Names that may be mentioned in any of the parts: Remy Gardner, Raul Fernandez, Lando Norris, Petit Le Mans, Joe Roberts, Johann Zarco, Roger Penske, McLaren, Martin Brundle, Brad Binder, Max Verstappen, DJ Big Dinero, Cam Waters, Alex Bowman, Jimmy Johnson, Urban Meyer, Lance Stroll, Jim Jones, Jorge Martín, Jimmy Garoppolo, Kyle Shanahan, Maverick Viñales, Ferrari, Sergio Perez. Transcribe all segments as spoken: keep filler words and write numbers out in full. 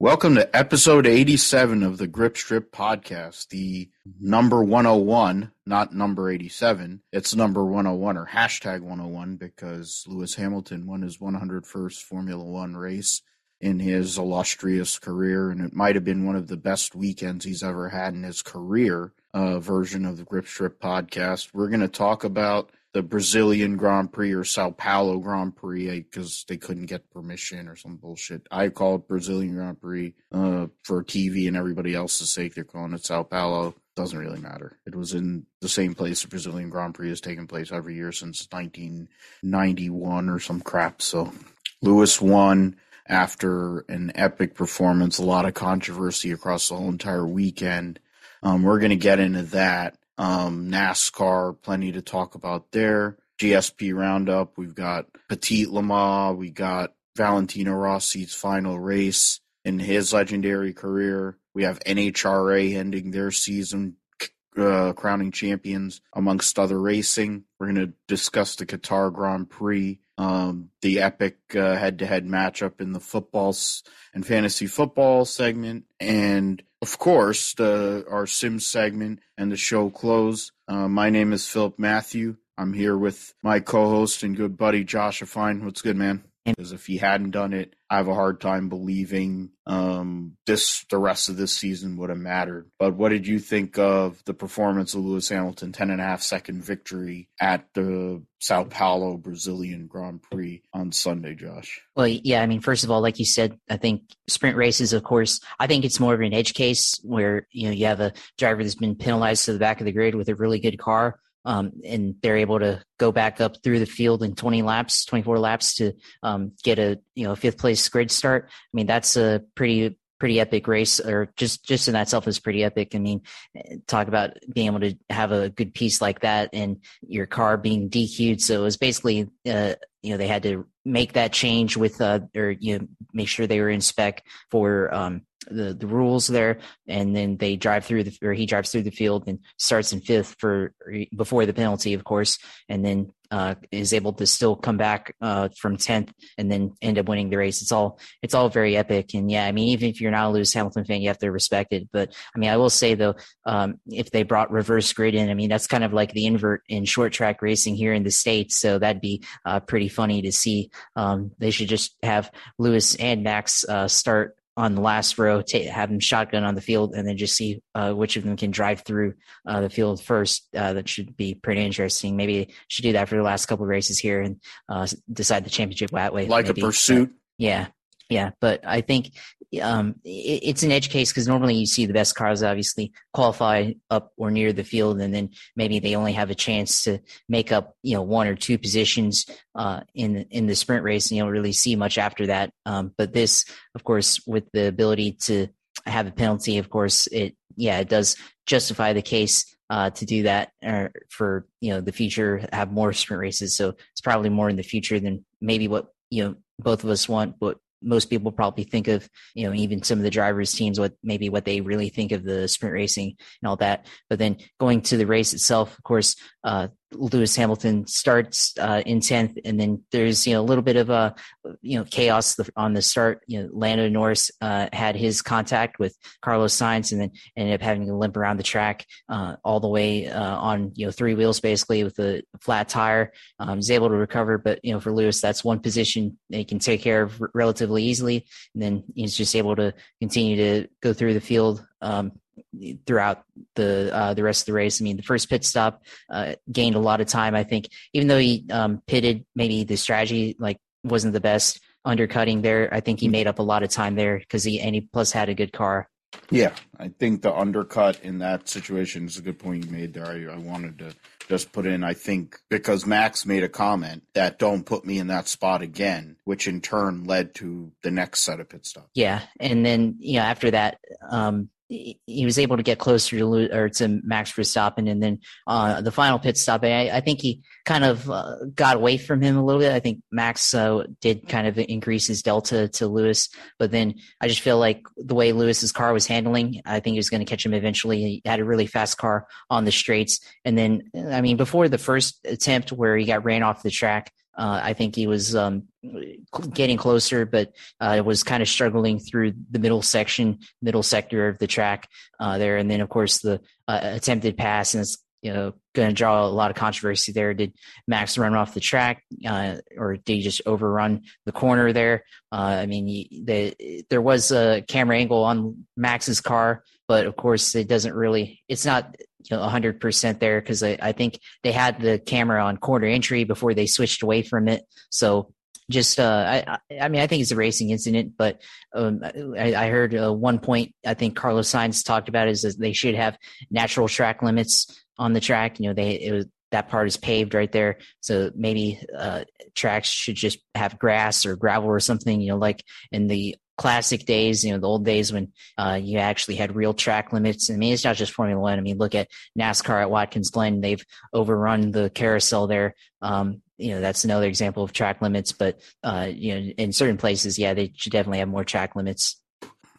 Welcome to episode eighty-seven of the Grip Strip podcast, the number one oh one, not number eighty-seven. It's number one oh one or hashtag one oh one because Lewis Hamilton won his one hundred first Formula One race in his illustrious career, and it might have been one of the best weekends he's ever had in his career. Uh, version of the Grip Strip podcast. We're going to talk about the Brazilian Grand Prix or Sao Paulo Grand Prix because they couldn't get permission or some bullshit. I call it Brazilian Grand Prix uh, for T V and everybody else's sake. They're calling it Sao Paulo. Doesn't really matter. It was in the same place the Brazilian Grand Prix has taken place every year since nineteen ninety-one or some crap. So Lewis won after an epic performance, a lot of controversy across the whole entire weekend. Um, we're going to get into that. Um, NASCAR, plenty to talk about there. G S P Roundup, we've got Petit Le Mans, we got Valentino Rossi's final race in his legendary career. We have N H R A ending their season, uh, crowning champions, amongst other racing. We're going to discuss the Qatar Grand Prix, um, the epic uh, head-to-head matchup in the football and fantasy football segment, and of course, the, our Sim segment and the show close. Uh, my name is Philip Matthew. I'm here with my co-host and good buddy, Joshua Fine. What's good, man? Because if he hadn't done it, I have a hard time believing um, this the rest of this season would have mattered. But what did you think of the performance of Lewis Hamilton, ten and a half second victory at the Sao Paulo Brazilian Grand Prix on Sunday, Josh? Well, yeah, I mean, first of all, like you said, I think sprint races, of course, I think it's more of an edge case where, you know, you have a driver that's been penalized to the back of the grid with a really good car. Um, and they're able to go back up through the field in twenty laps, twenty-four laps to um, get a you know fifth place grid start. I mean, that's a pretty pretty epic race, or just just in itself is pretty epic. I mean, talk about being able to have a good piece like that and your car being D Q'd. So it was basically uh, you know they had to make that change with uh, or you know, make sure they were in spec for um, the the rules there, and then they drive through the or he drives through the field and starts in fifth for before the penalty, of course, and then uh, is able to still come back uh, from tenth and then end up winning the race. It's all it's all very epic, and yeah, I mean, even if you're not a Lewis Hamilton fan, you have to respect it. But I mean, I will say though, um, if they brought reverse grid in, I mean, that's kind of like the invert in short track racing here in the States, so that'd be uh, pretty funny to see. Um, they should just have Lewis and Max uh, start on the last row, t- have them shotgun on the field, and then just see uh, which of them can drive through uh, the field first. Uh, that should be pretty interesting. Maybe should do that for the last couple of races here and uh, decide the championship that way. Like maybe. A pursuit. Yeah. Yeah. But I think um, it, it's an edge case because normally you see the best cars obviously qualify up or near the field, and then maybe they only have a chance to make up, you know, one or two positions uh, in, in the sprint race, and you don't really see much after that. Um, but this, of course, with the ability to have a penalty, of course, it, yeah, it does justify the case uh, to do that uh, for, you know, the future, have more sprint races. So it's probably more in the future than maybe what, you know, both of us want, but most people probably think of, you know, even some of the drivers' teams, what maybe what they really think of the sprint racing and all that. But then going to the race itself, of course, uh, Lewis Hamilton starts uh, in tenth, and then there's, you know, a little bit of a, you know, chaos on the start. You know, Lando Norris uh, had his contact with Carlos Sainz, and then ended up having to limp around the track uh, all the way uh, on, you know, three wheels basically with a flat tire. Um, he's able to recover, but you know, for Lewis, that's one position they can take care of relatively easily, and then he's just able to continue to go through the field Um, throughout the uh, the rest of the race. I mean, the first pit stop uh, gained a lot of time. I think even though he um, pitted, maybe the strategy like wasn't the best, undercutting there. I think he made up a lot of time there because he and he plus had a good car. Yeah, I think the undercut in that situation is a good point you made there. I, I wanted to just put in, I think, because Max made a comment that don't put me in that spot again, which in turn led to the next set of pit stops. Yeah, and then, you know, after that, um, he was able to get closer to or to Max Verstappen, and then uh, the final pit stop. I, I think he kind of uh, got away from him a little bit. I think Max uh, did kind of increase his delta to Lewis, but then I just feel like the way Lewis's car was handling, I think he was going to catch him eventually. He had a really fast car on the straights, and then I mean, before the first attempt where he got ran off the track, Uh, I think he was um, getting closer, but uh, was kind of struggling through the middle section, middle sector of the track uh, there. And then, of course, the uh, attempted pass, and it's, you know, going to draw a lot of controversy there. Did Max run off the track uh, or did he just overrun the corner there? Uh, I mean, they, there was a camera angle on Max's car, but of course it doesn't really, it's not, you know, one hundred percent there, because I, I think they had the camera on corner entry before they switched away from it. So just, uh, I, I mean, I think it's a racing incident, but um, I, I heard uh, one point, I think Carlos Sainz talked about, is that they should have natural track limits on the track. You know, they, it was, that part is paved right there. So maybe uh, tracks should just have grass or gravel or something, you know, like in the classic days, you know, the old days when uh, you actually had real track limits. I mean, it's not just Formula One. I mean, look at NASCAR at Watkins Glen. They've overrun the carousel there. Um, you know, that's another example of track limits, but uh, you know, in certain places, yeah, they should definitely have more track limits.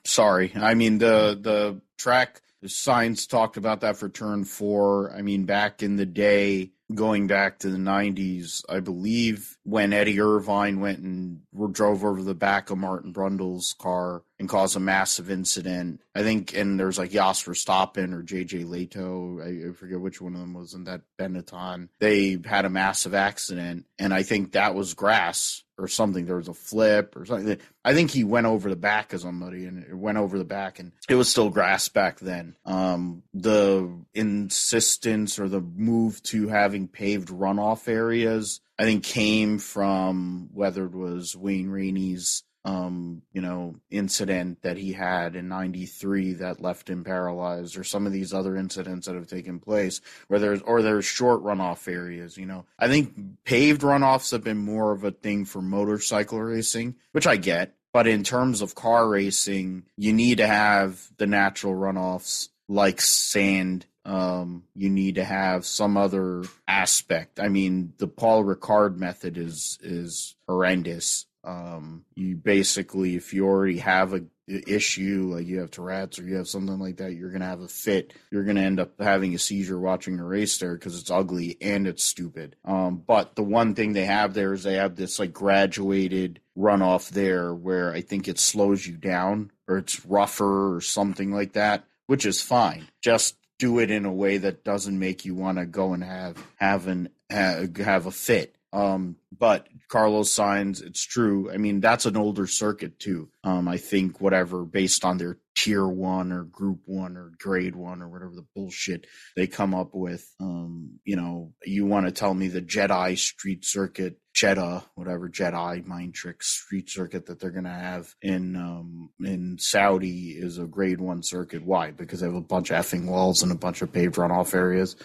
Sorry. I mean, the, the track, Sainz talked about that for turn four. I mean, back in the day, going back to the nineties, I believe when Eddie Irvine went and drove over the back of Martin Brundle's car and caused a massive incident, I think, and there's like Jos Verstappen or J J Lehto, I forget which one of them was in that Benetton. They had a massive accident, and I think that was grass or something. There was a flip or something. I think he went over the back of somebody, and it went over the back, and it was still grass back then. Um, the insistence or the move to having paved runoff areas, I think, came from whether it was Wayne Rainey's um, you know, incident that he had in ninety-three that left him paralyzed, or some of these other incidents that have taken place where there's, or there's short runoff areas, you know, I think paved runoffs have been more of a thing for motorcycle racing, which I get, but in terms of car racing, you need to have the natural runoffs like sand. Um, you need to have some other aspect. I mean, the Paul Ricard method is, is horrendous. Um, you basically, if you already have a issue, like you have Tourette's or you have something like that, you're going to have a fit. You're going to end up having a seizure watching a race there because it's ugly and it's stupid. Um, but the one thing they have there is they have this like graduated runoff there where I think it slows you down or it's rougher or something like that, which is fine. Just do it in a way that doesn't make you want to go and have, have an, have a fit. Um, but Carlos Sainz, it's true. I mean, that's an older circuit too. Um, I think whatever, based on their tier one or group one or grade one or whatever the bullshit they come up with, um, you know, you want to tell me the Jedi street circuit, Jeddah, whatever Jedi mind trick street circuit that they're going to have in, um, in Saudi is a grade one circuit. Why? Because they have a bunch of effing walls and a bunch of paved runoff areas.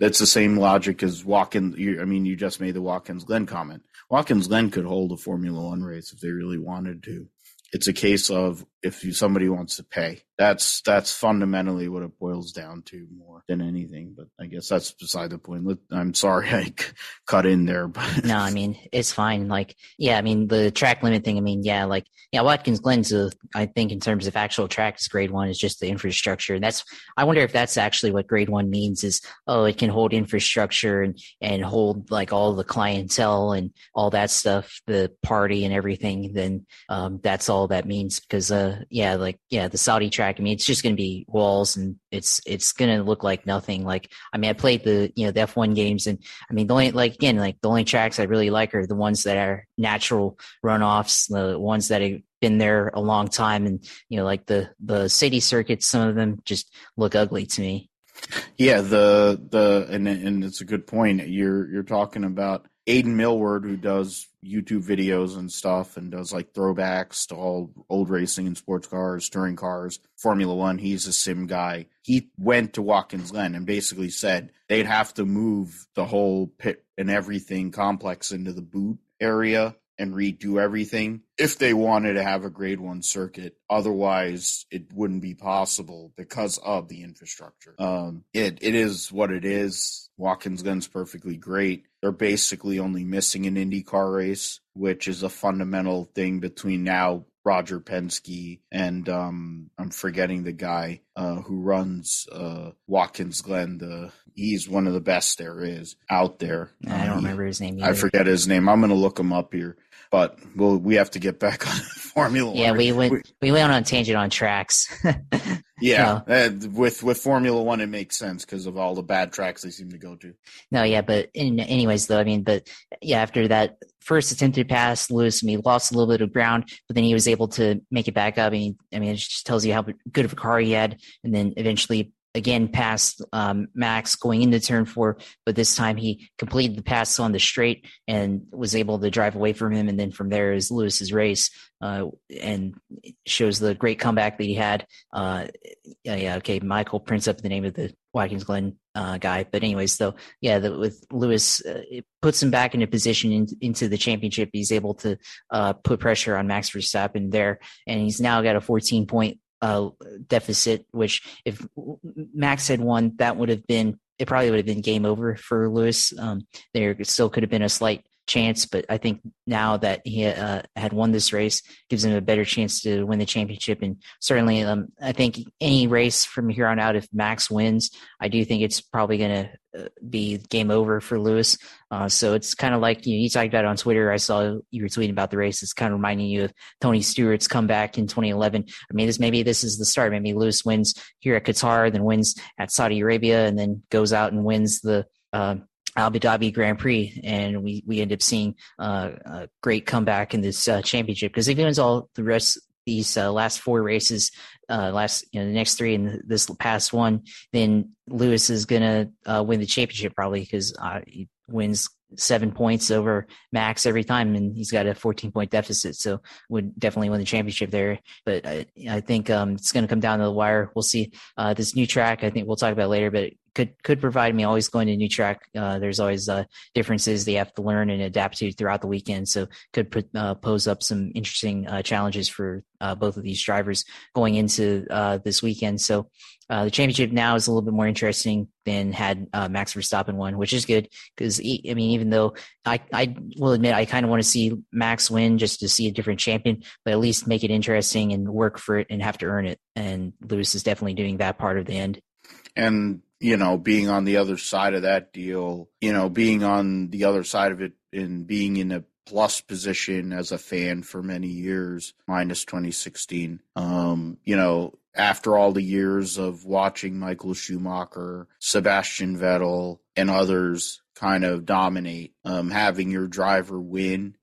That's the same logic as Watkins. I mean, you just made the Watkins Glen comment. Watkins Glen could hold a Formula One race if they really wanted to. It's a case of if you, somebody wants to pay. That's that's fundamentally what it boils down to more than anything. But I guess that's beside the point. I'm sorry I c- cut in there. But no, I mean, it's fine. Like, yeah, I mean, the track limit thing, I mean, yeah, like, yeah, Watkins Glen's, a, I think in terms of actual tracks, grade one is just the infrastructure. And that's, I wonder if that's actually what grade one means is, oh, it can hold infrastructure and, and hold like all the clientele and all that stuff, the party and everything. Then um, that's all that means because, uh, yeah, like, yeah, the Saudi track, I mean, it's just going to be walls and it's, it's going to look like nothing. Like, I mean, I played the, you know, the F one games and I mean, the only, like, again, like the only tracks I really like are the ones that are natural runoffs, the ones that have been there a long time. And, you know, like the, the city circuits, some of them just look ugly to me. Yeah. The, the, and, and it's a good point. You're, you're talking about Aidan Millward, who does YouTube videos and stuff and does like throwbacks to all old racing and sports cars, touring cars, Formula One. He's a sim guy. He went to Watkins Glen and basically said they'd have to move the whole pit and everything complex into the boot area and redo everything if they wanted to have a grade one circuit. Otherwise, it wouldn't be possible because of the infrastructure. Um, it it is what it is. Watkins Glen's perfectly great. They're basically only missing an IndyCar race, which is a fundamental thing between now Roger Penske and um, I'm forgetting the guy uh, who runs uh, Watkins Glen, the he's one of the best there is out there. I don't um, remember his name either. I forget his name. I'm going to look him up here. But we'll, we have to get back on Formula yeah, One. Yeah, we went we, we went on a tangent on tracks. yeah, so, uh, with with Formula One, it makes sense because of all the bad tracks they seem to go to. No, yeah, but in, anyways, though, I mean, but yeah, after that first attempted pass, Lewis, I mean, lost a little bit of ground, but then he was able to make it back up. I mean, I mean, it just tells you how good of a car he had, and then eventually again passed um, Max going into turn four, but this time he completed the pass on the straight and was able to drive away from him. And then from there is Lewis's race uh, and shows the great comeback that he had. Uh, yeah, okay, Michael prints up the name of the Watkins Glen uh, guy. But anyways, though, yeah, the, with Lewis, uh, it puts him back into position in, into the championship. He's able to uh, put pressure on Max Verstappen there, and he's now got a fourteen-point Uh, deficit, which if Max had won, that would have been, it probably would have been game over for Lewis. Um, there still could have been a slight chance, but I think now that he uh, had won this race gives him a better chance to win the championship. And certainly um, I think any race from here on out, if Max wins, I do think it's probably going to be game over for Lewis. Uh, so it's kind of like, you know, you talked about it on Twitter. I saw you were tweeting about the race. It's kind of reminding you of Tony Stewart's comeback in twenty eleven. I mean, this, maybe this is the start. Maybe Lewis wins here at Qatar, then wins at Saudi Arabia, and then goes out and wins the uh, Abu Dhabi Grand Prix, and we, we end up seeing uh, a great comeback in this uh, championship, because if he wins all the rest these uh, last four races, uh, last you know the next three and this past one, then Lewis is gonna uh, win the championship probably, because uh, he wins seven points over Max every time, and he's got a fourteen-point deficit, so would definitely win the championship there. But I, I think um, it's going to come down to the wire. We'll see. Uh, this new track, I think we'll talk about it later, but it could could provide me always going to a new track. Uh, there's always uh, differences they have to learn and adapt to throughout the weekend, so could put, uh, pose up some interesting uh, challenges for uh, both of these drivers going into uh, this weekend. So Uh, the championship now is a little bit more interesting than had uh, Max Verstappen won, which is good because, I mean, even though I, I will admit I kind of want to see Max win just to see a different champion, but at least make it interesting and work for it and have to earn it. And Lewis is definitely doing that part of the end. And, you know, being on the other side of that deal, you know, being on the other side of it and being in a plus position as a fan for many years, minus twenty sixteen, um, you know, after all the years of watching Michael Schumacher, Sebastian Vettel, and others kind of dominate, um, having your driver win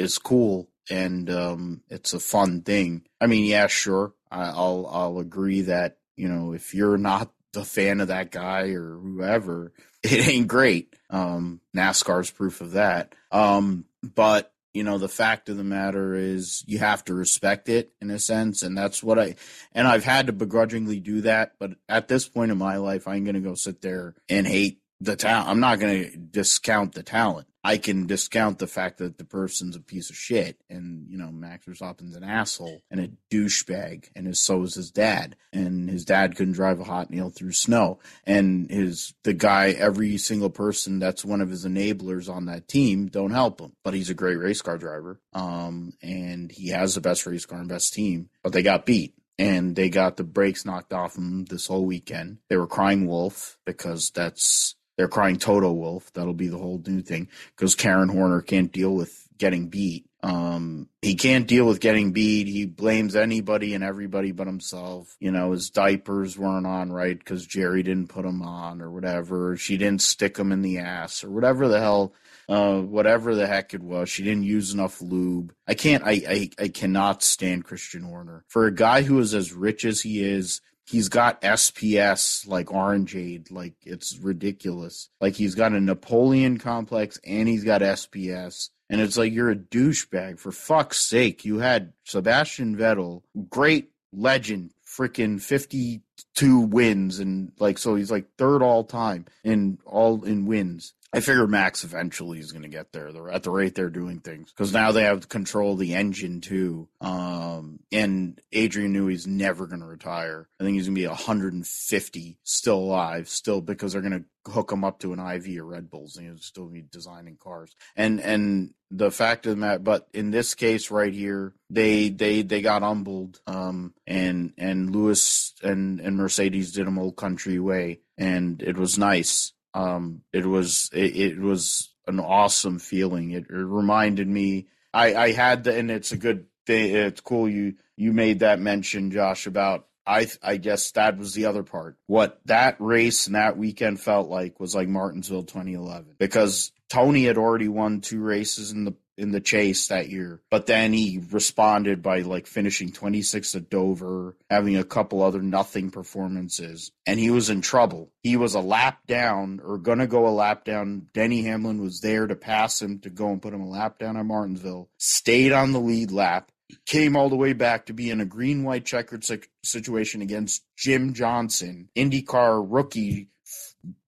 is cool, and um, it's a fun thing. I mean, yeah, sure, I'll I'll agree that, you know, if you're not the fan of that guy or whoever, it ain't great. Um, NASCAR's proof of that. Um, but you know, the fact of the matter is you have to respect it in a sense. And that's what I, and I've had to begrudgingly do that. But at this point in my life, I'm going to go sit there and hate the talent. I'm not going to discount the talent. I can discount the fact that the person's a piece of shit, and, you know, Max Verstappen's an asshole and a douchebag, and his, so is his dad, and his dad couldn't drive a hot nail through snow, and his the guy, every single person that's one of his enablers on that team don't help him, but he's a great race car driver, um, and he has the best race car and best team, but they got beat. And they got the brakes knocked off him this whole weekend. They were crying wolf because that's... They're crying Toto Wolf. That'll be the whole new thing because Karen Horner can't deal with getting beat. Um, he can't deal with getting beat. He blames anybody and everybody but himself. You know, his diapers weren't on right because Jerry didn't put them on or whatever. She didn't stick them in the ass or whatever the hell, uh, whatever the heck it was. She didn't use enough lube. I can't, I, I, I cannot stand Christian Horner. For a guy who is as rich as he is, he's got S P S like orangeade, like it's ridiculous. Like he's got a Napoleon complex and he's got S P S. And it's like, you're a douchebag. For fuck's sake, you had Sebastian Vettel, great legend, freaking fifty-two wins. And like, so he's like third all time in all in wins. I figure Max eventually is going to get there. They're at the rate they're doing things because now they have control of the engine too. Um, and Adrian Newey's never going to retire. I think he's going to be one hundred fifty still alive, still because they're going to hook him up to an I V or Red Bulls, and he'll still be designing cars. And and the fact of the matter, but in this case right here, they they they got humbled. Um, and and Lewis and and Mercedes did them old country way, and it was nice. Um, it was it, it was an awesome feeling. It, it reminded me. I, I had the, and it's a good thing. It's cool you you made that mention, Josh, about. I I guess that was the other part. What that race and that weekend felt like was like Martinsville twenty eleven, because Tony had already won two races in the in the chase that year, but then he responded by like finishing twenty-sixth at Dover, having a couple other nothing performances, and he was in trouble. He was a lap down or going to go a lap down. Denny Hamlin was there to pass him to go and put him a lap down at Martinsville, stayed on the lead lap, came all the way back to be in a green-white checkered situation against Jim Johnson, IndyCar rookie,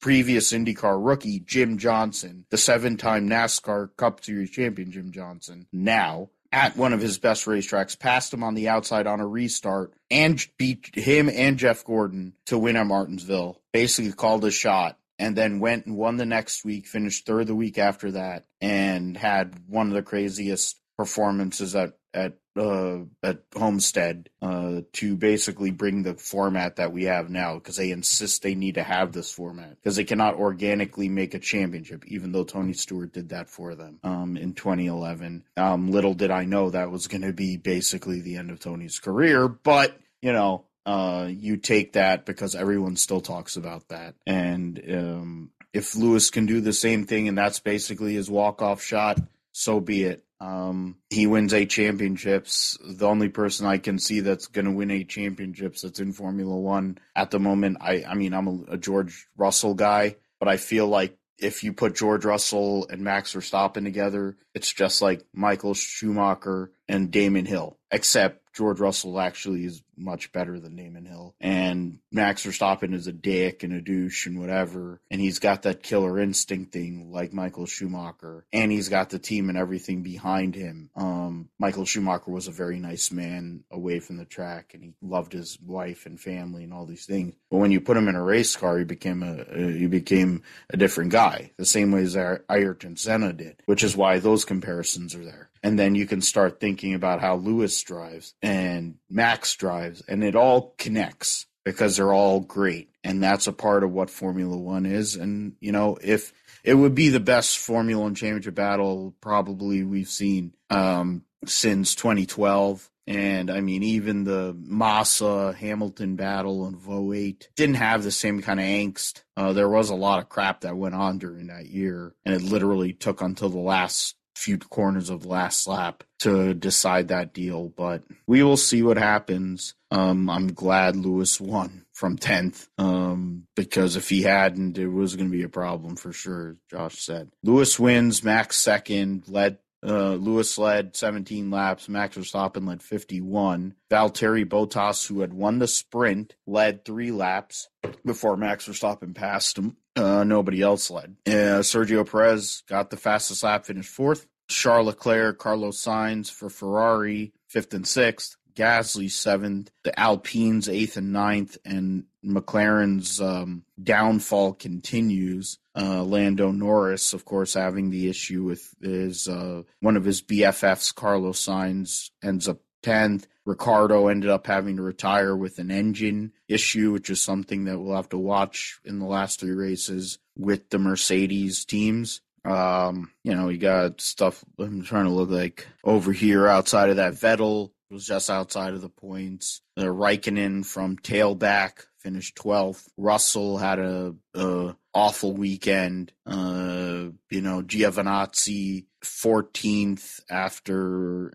previous IndyCar rookie, Jim Johnson, the seven-time NASCAR Cup Series champion, Jim Johnson, now at one of his best racetracks, passed him on the outside on a restart, and beat him and Jeff Gordon to win at Martinsville, basically called a shot, and then went and won the next week, finished third the week after that, and had one of the craziest performances at, at Uh, at Homestead uh, to basically bring the format that we have now, because they insist they need to have this format because they cannot organically make a championship, even though Tony Stewart did that for them um, in twenty eleven. Um, little did I know that was going to be basically the end of Tony's career, but, you know, uh, you take that because everyone still talks about that. And um, if Lewis can do the same thing and that's basically his walk-off shot, so be it. Um, he wins eight championships. The only person I can see that's going to win eight championships that's in Formula One at the moment. I, I mean, I'm a, a George Russell guy, but I feel like if you put George Russell and Max Verstappen together, it's just like Michael Schumacher and Damon Hill, except George Russell actually is much better than Damon Hill, and Max Verstappen is a dick and a douche and whatever, and he's got that killer instinct thing like Michael Schumacher, and he's got the team and everything behind him. Um, Michael Schumacher was a very nice man away from the track, and he loved his wife and family and all these things. But when you put him in a race car, he became a, a he became a different guy, the same way as Ayrton Senna did, which is why those comparisons are there. And then you can start thinking about how Lewis drives and Max drives, and it all connects because they're all great. And that's a part of what Formula One is. And, you know, if it would be the best Formula One championship battle probably we've seen um, since twenty twelve. And, I mean, even the Massa-Hamilton battle in oh eight didn't have the same kind of angst. Uh, there was a lot of crap that went on during that year, and it literally took until the last few corners of the last lap to decide that deal, but we will see what happens. Um, I'm glad Lewis won from tenth, um, because if he hadn't, it was going to be a problem for sure, Josh said. Lewis wins, Max second, led Uh, Lewis led seventeen laps, Max Verstappen led fifty-one. Valtteri Bottas, who had won the sprint, led three laps before Max Verstappen passed him. Uh, nobody else led. Uh, Sergio Perez got the fastest lap, finished fourth. Charles Leclerc, Carlos Sainz for Ferrari, fifth and sixth. Gasly seventh, the Alpines eighth and ninth, and McLaren's um, downfall continues. Uh, Lando Norris, of course, having the issue with his uh, one of his B F Fs, Carlos Sainz, ends up tenth. Ricardo ended up having to retire with an engine issue, which is something that we'll have to watch in the last three races with the Mercedes teams. Um, you know, you got stuff I'm trying to look like over here outside of that. Vettel was just outside of the points. The Raikkonen from tailback finished twelfth. Russell had a, a awful weekend. Uh, you know, Giovinazzi fourteenth after,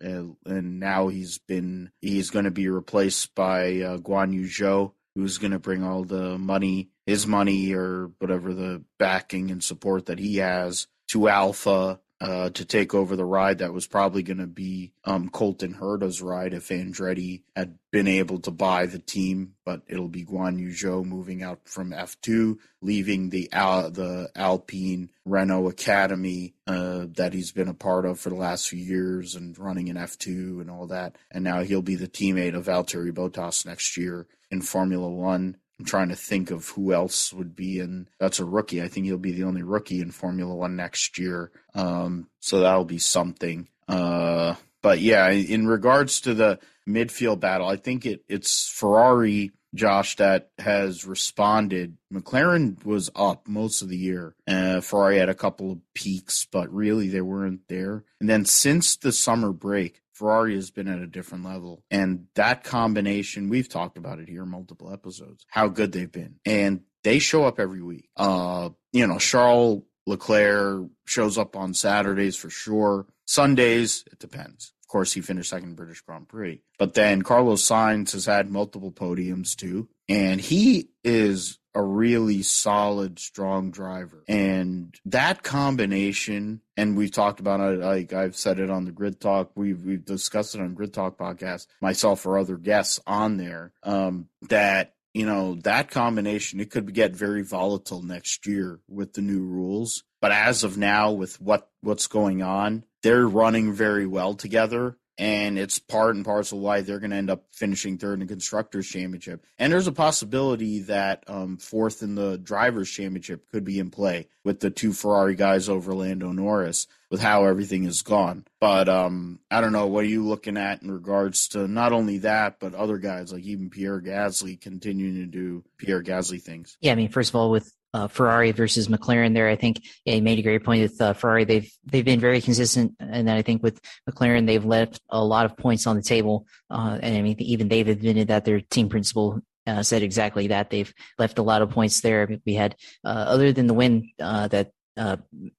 and, and now he's been he's going to be replaced by uh, Guanyu Zhou, who's going to bring all the money, his money or whatever the backing and support that he has to Alpha. Uh, to take over the ride that was probably going to be um, Colton Herta's ride if Andretti had been able to buy the team, but it'll be Guanyu Zhou moving out from F two, leaving the uh, the Alpine Renault Academy uh, that he's been a part of for the last few years and running in F two and all that, and now he'll be the teammate of Valtteri Bottas next year in Formula One. I'm trying to think of who else would be in. That's a rookie. I think he'll be the only rookie in Formula One next year. Um, so that'll be something. Uh, but yeah, in regards to the midfield battle, I think it, it's Ferrari Josh, that has responded. McLaren was up most of the year. Uh, Ferrari had a couple of peaks, but really they weren't there. And then since the summer break, Ferrari has been at a different level. And that combination, we've talked about it here multiple episodes, how good they've been. And they show up every week. Uh, you know, Charles Leclerc shows up on Saturdays for sure. Sundays, it depends. Of course, he finished second in British Grand Prix. But then Carlos Sainz has had multiple podiums too. And he is a really solid, strong driver. And that combination, and we've talked about it, like I've said it on the Grid Talk, we've, we've discussed it on Grid Talk podcast, myself or other guests on there, um, that, you know, that combination, it could get very volatile next year with the new rules. But as of now, with what, what's going on, they're running very well together, and it's part and parcel why they're going to end up finishing third in the Constructors' Championship. And there's a possibility that um, fourth in the Drivers' Championship could be in play with the two Ferrari guys over Lando Norris, with how everything is gone. But um, I don't know, what are you looking at in regards to not only that, but other guys like even Pierre Gasly continuing to do Pierre Gasly things? Yeah, I mean, first of all, with Uh, Ferrari versus McLaren there, I think yeah, you made a great point with uh, Ferrari. They've they've been very consistent, and then I think with McLaren, they've left a lot of points on the table. Uh, and I mean, even they've admitted that their team principal uh, said exactly that. They've left a lot of points there. I mean, we had, uh, other than the win uh, that uh,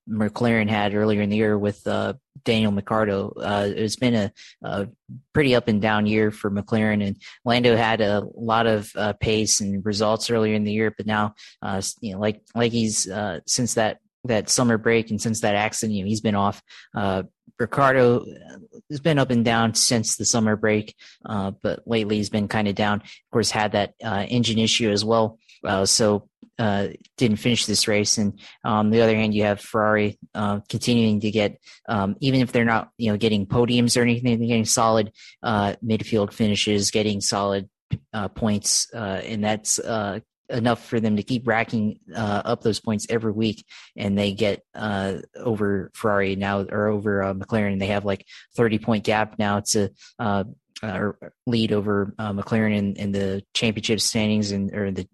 McLaren had earlier in the year with uh, Daniel Ricciardo, uh, it's been a, a pretty up and down year for McLaren, and Lando had a lot of uh, pace and results earlier in the year, but now, uh, you know, like, like he's uh, since that, that summer break and since that accident, you know, he's been off. uh, Ricciardo has been up and down since the summer break, uh, but lately he's been kind of down, of course, had that uh, engine issue as well. Uh, so uh, didn't finish this race. And on um, the other hand, you have Ferrari uh, continuing to get, um, even if they're not, you know, getting podiums or anything, they're getting solid uh, midfield finishes, getting solid uh, points. Uh, and that's uh, enough for them to keep racking uh, up those points every week. And they get uh, over Ferrari now, or over uh, McLaren. They have like thirty point gap now to uh, uh, lead over uh, McLaren in, in the championship standings, and or the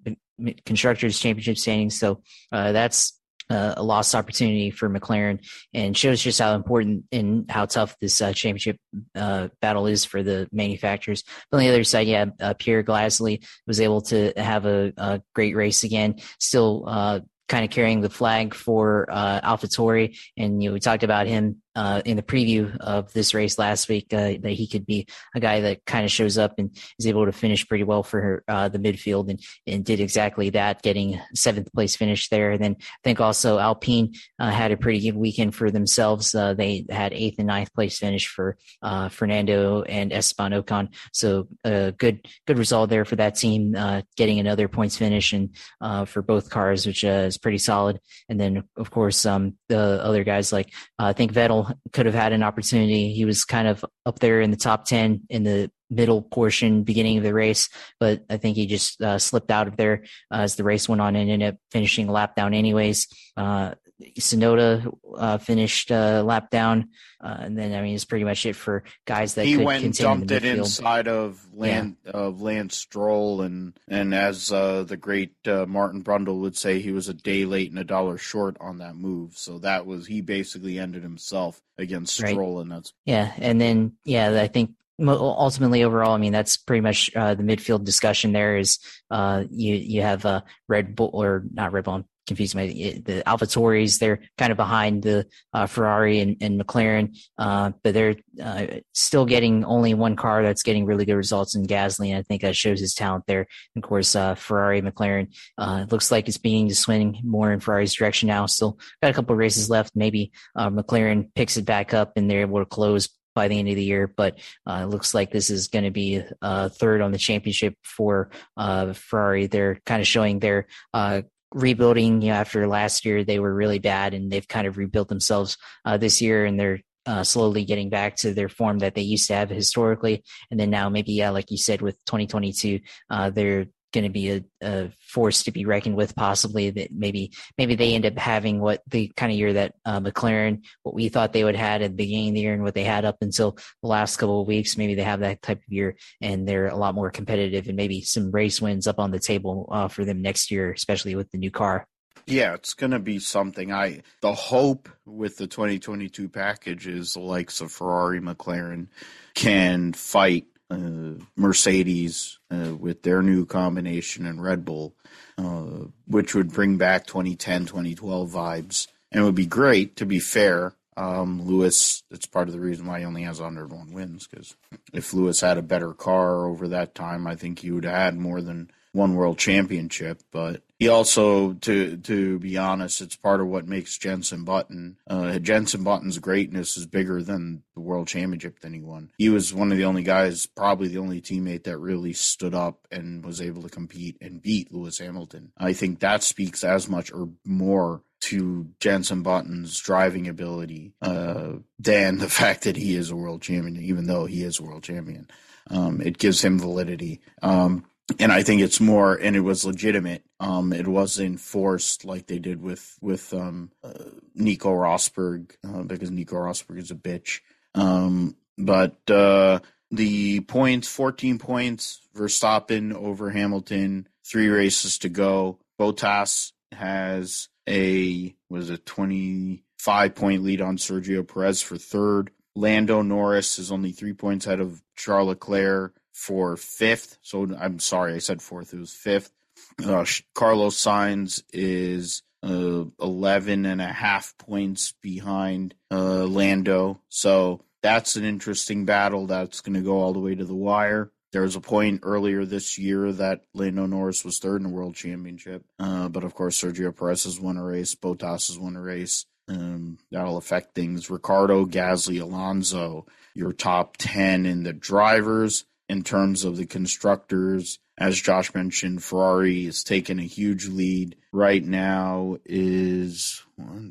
Constructors' Championship standings. So uh, that's uh, a lost opportunity for McLaren, and shows just how important and how tough this uh, championship uh, battle is for the manufacturers. But on the other side, yeah, uh, Pierre Gasly was able to have a, a great race again, still uh, kind of carrying the flag for uh, AlphaTauri. And you know, we talked about him uh, in the preview of this race last week, uh, that he could be a guy that kind of shows up and is able to finish pretty well for her, uh, the midfield, and, and did exactly that, getting seventh place finish there. And then I think also Alpine uh, had a pretty good weekend for themselves. Uh, they had eighth and ninth place finish for uh, Fernando and Esteban Ocon. So a uh, good, good result there for that team, uh, getting another points finish, and uh, for both cars, which uh, is pretty solid. And then of course um, the other guys like, uh, I think Vettel could have had an opportunity. He was kind of up there in the top ten in the middle portion, beginning of the race, but I think he just uh, slipped out of there uh, as the race went on, and ended up finishing a lap down anyways. Uh, Sonoda uh, finished uh, lap down, uh, and then I mean it's pretty much it for guys that he could went and dumped it inside of Land yeah. of Lance Stroll, and and as uh, the great uh, Martin Brundle would say, he was a day late and a dollar short on that move. So that was he basically ended himself against Stroll, right. and that's yeah, and then yeah, I think. Ultimately, overall, I mean, that's pretty much uh, the midfield discussion there is uh, you you have uh, Red Bull, or not Red Bull, I'm confusing my, the AlphaTauris, they're kind of behind the uh, Ferrari and, and McLaren, uh, but they're uh, still getting only one car that's getting really good results in Gasly, and I think that shows his talent there. And of course, uh, Ferrari, McLaren, uh, it looks like it's being swinging more in Ferrari's direction now. Still got a couple of races left. Maybe uh, McLaren picks it back up and they're able to close by the end of the year, but uh, it looks like this is going to be uh, third on the championship for uh, Ferrari. They're kind of showing their uh, rebuilding. You know, after last year, they were really bad, and they've kind of rebuilt themselves uh, this year, and they're uh, slowly getting back to their form that they used to have historically. And then now, maybe, yeah, like you said, with twenty twenty-two, uh, they're going to be a, a force to be reckoned with, possibly, that maybe maybe they end up having what the kind of year that uh, McLaren, what we thought they would have had at the beginning of the year and what they had up until the last couple of weeks. Maybe they have that type of year and they're a lot more competitive and maybe some race wins up on the table uh, for them next year, especially with the new car. Yeah, it's going to be something. I the hope with the twenty twenty-two package is the likes of Ferrari, McLaren can fight Uh, Mercedes uh, with their new combination and Red Bull, uh, which would bring back twenty ten, twenty twelve vibes. And it would be great, to be fair. Um, Lewis, that's part of the reason why he only has one hundred one wins, because if Lewis had a better car over that time, I think he would have had more than one world championship. But he also, to to be honest, it's part of what makes Jenson Button. Uh, Jenson Button's greatness is bigger than the world championship that he won. He was one of the only guys, probably the only teammate that really stood up and was able to compete and beat Lewis Hamilton. I think that speaks as much or more to Jenson Button's driving ability uh, than the fact that he is a world champion, even though he is a world champion. Um, it gives him validity. Um And I think it's more, and it was legitimate. Um, it wasn't forced like they did with with um, uh, Nico Rosberg, uh, because Nico Rosberg is a bitch. Um, but uh, the points, fourteen points, Verstappen over Hamilton, three races to go. Bottas has a was a twenty-five point lead on Sergio Perez for third. Lando Norris is only three points ahead of Charles Leclerc for fifth. So I'm sorry, I said fourth. It was fifth. Uh, Carlos Sainz is uh, eleven and a half points behind uh, Lando. So that's an interesting battle. That's going to go all the way to the wire. There was a point earlier this year that Lando Norris was third in the world championship. Uh, but of course, Sergio Perez has won a race. Bottas has won a race. Um, that'll affect things. Ricardo, Gasly, Alonso, your top ten in the drivers. In terms of the constructors, as Josh mentioned, Ferrari is taking a huge lead right now, is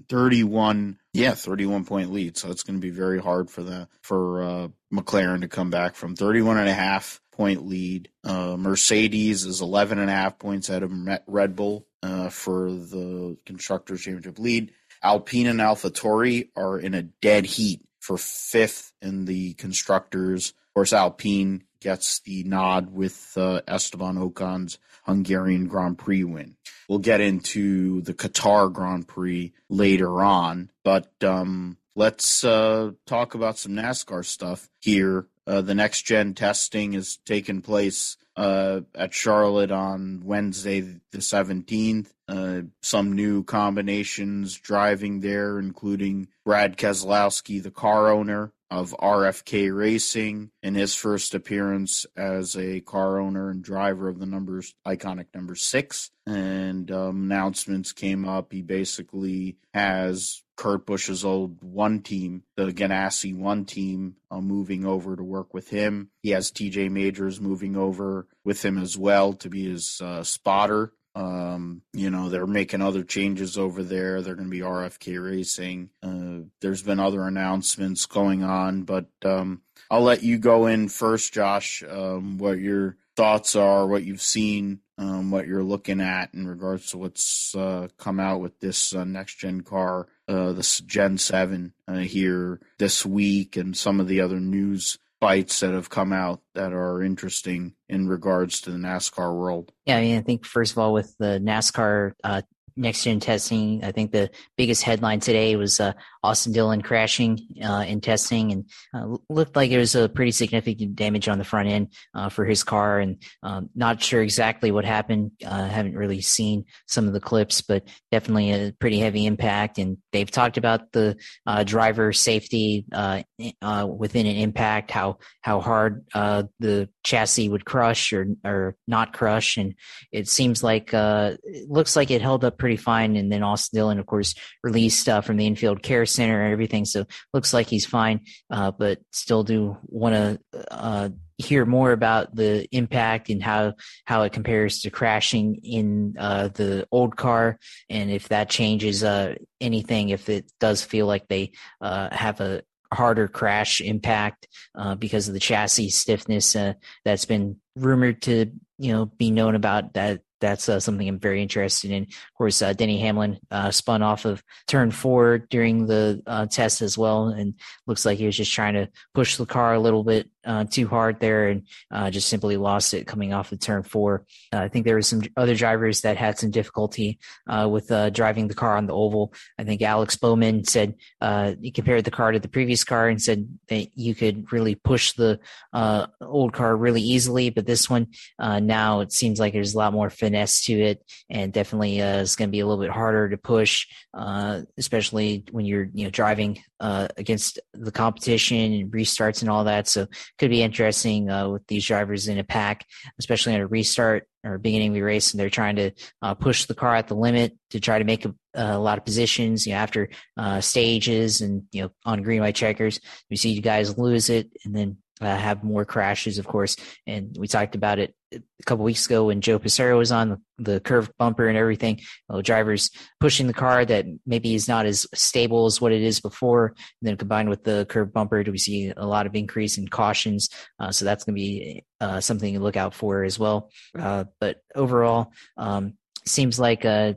thirty-one, yeah, thirty-one point lead. So it's going to be very hard for the for uh, McLaren to come back from thirty-one and a half point lead. Uh, Mercedes is eleven and a half points out of Red Bull uh, for the constructors championship lead. Alpine and AlphaTauri are in a dead heat for fifth in the constructors. Of course, Alpine gets the nod with uh, Esteban Ocon's Hungarian Grand Prix win. We'll get into the Qatar Grand Prix later on, but um, let's uh, talk about some NASCAR stuff here. Uh, the next-gen testing is taking place uh, at Charlotte on Wednesday the seventeenth. Uh, some new combinations driving there, including Brad Keselowski, the car owner of R F K Racing, in his first appearance as a car owner and driver of the numbers, iconic number six. And um, announcements came up. He basically has Kurt Busch's old one team, the Ganassi one team, uh, moving over to work with him. He has T J Majors moving over with him as well to be his uh, spotter. Um, you know, they're making other changes over there. They're going to be R F K Racing. Uh, there's been other announcements going on, but um, I'll let you go in first, Josh, um, what your thoughts are, what you've seen, um, what you're looking at in regards to what's uh, come out with this uh, next-gen car, uh, this Gen seven uh, here this week, and some of the other news bites that have come out that are interesting in regards to the NASCAR world. Yeah, I mean, I think first of all, with the NASCAR uh, next gen testing, I think the biggest headline today was uh, Austin Dillon crashing uh, in testing, and uh, looked like it was a pretty significant damage on the front end uh, for his car. And um, not sure exactly what happened. Uh, haven't really seen some of the clips, but definitely a pretty heavy impact. And they've talked about the uh, driver safety uh, uh, within an impact, how how hard uh, the chassis would crush or or not crush. And it seems like uh, it looks like it held up pretty fine. And then Austin Dillon, of course, released uh, from the infield care center and everything, so looks like he's fine, uh, but still do want to uh, hear more about the impact and how how it compares to crashing in uh, the old car, and if that changes uh, anything, if it does feel like they uh, have a harder crash impact uh, because of the chassis stiffness uh, that's been rumored to you know, be known about that. That's uh, something I'm very interested in. Of course, uh, Denny Hamlin uh, spun off of turn four during the uh, test as well, and looks like he was just trying to push the car a little bit uh, too hard there, and uh, just simply lost it coming off of turn four. Uh, I think there were some other drivers that had some difficulty uh, with uh, driving the car on the oval. I think Alex Bowman said uh, he compared the car to the previous car and said that you could really push the uh, old car really easily, but this one uh, now it seems like there's a lot more finesse to it, and definitely uh, it's going to be a little bit harder to push, uh, especially when you're you know driving uh, against the competition and restarts and all that. So it could be interesting uh, with these drivers in a pack, especially on a restart or beginning of the race, and they're trying to uh, push the car at the limit to try to make a, a lot of positions. You know, after uh, stages and you know on green light checkers, we see you guys lose it, and then uh, have more crashes, of course. And we talked about it a couple weeks ago when Joe Passero was on the, the curved bumper and everything, well, drivers pushing the car that maybe is not as stable as what it is before. And then combined with the curved bumper, do we see a lot of increase in cautions? Uh, so that's going to be uh, something to look out for as well. Uh, but overall, um, seems like uh,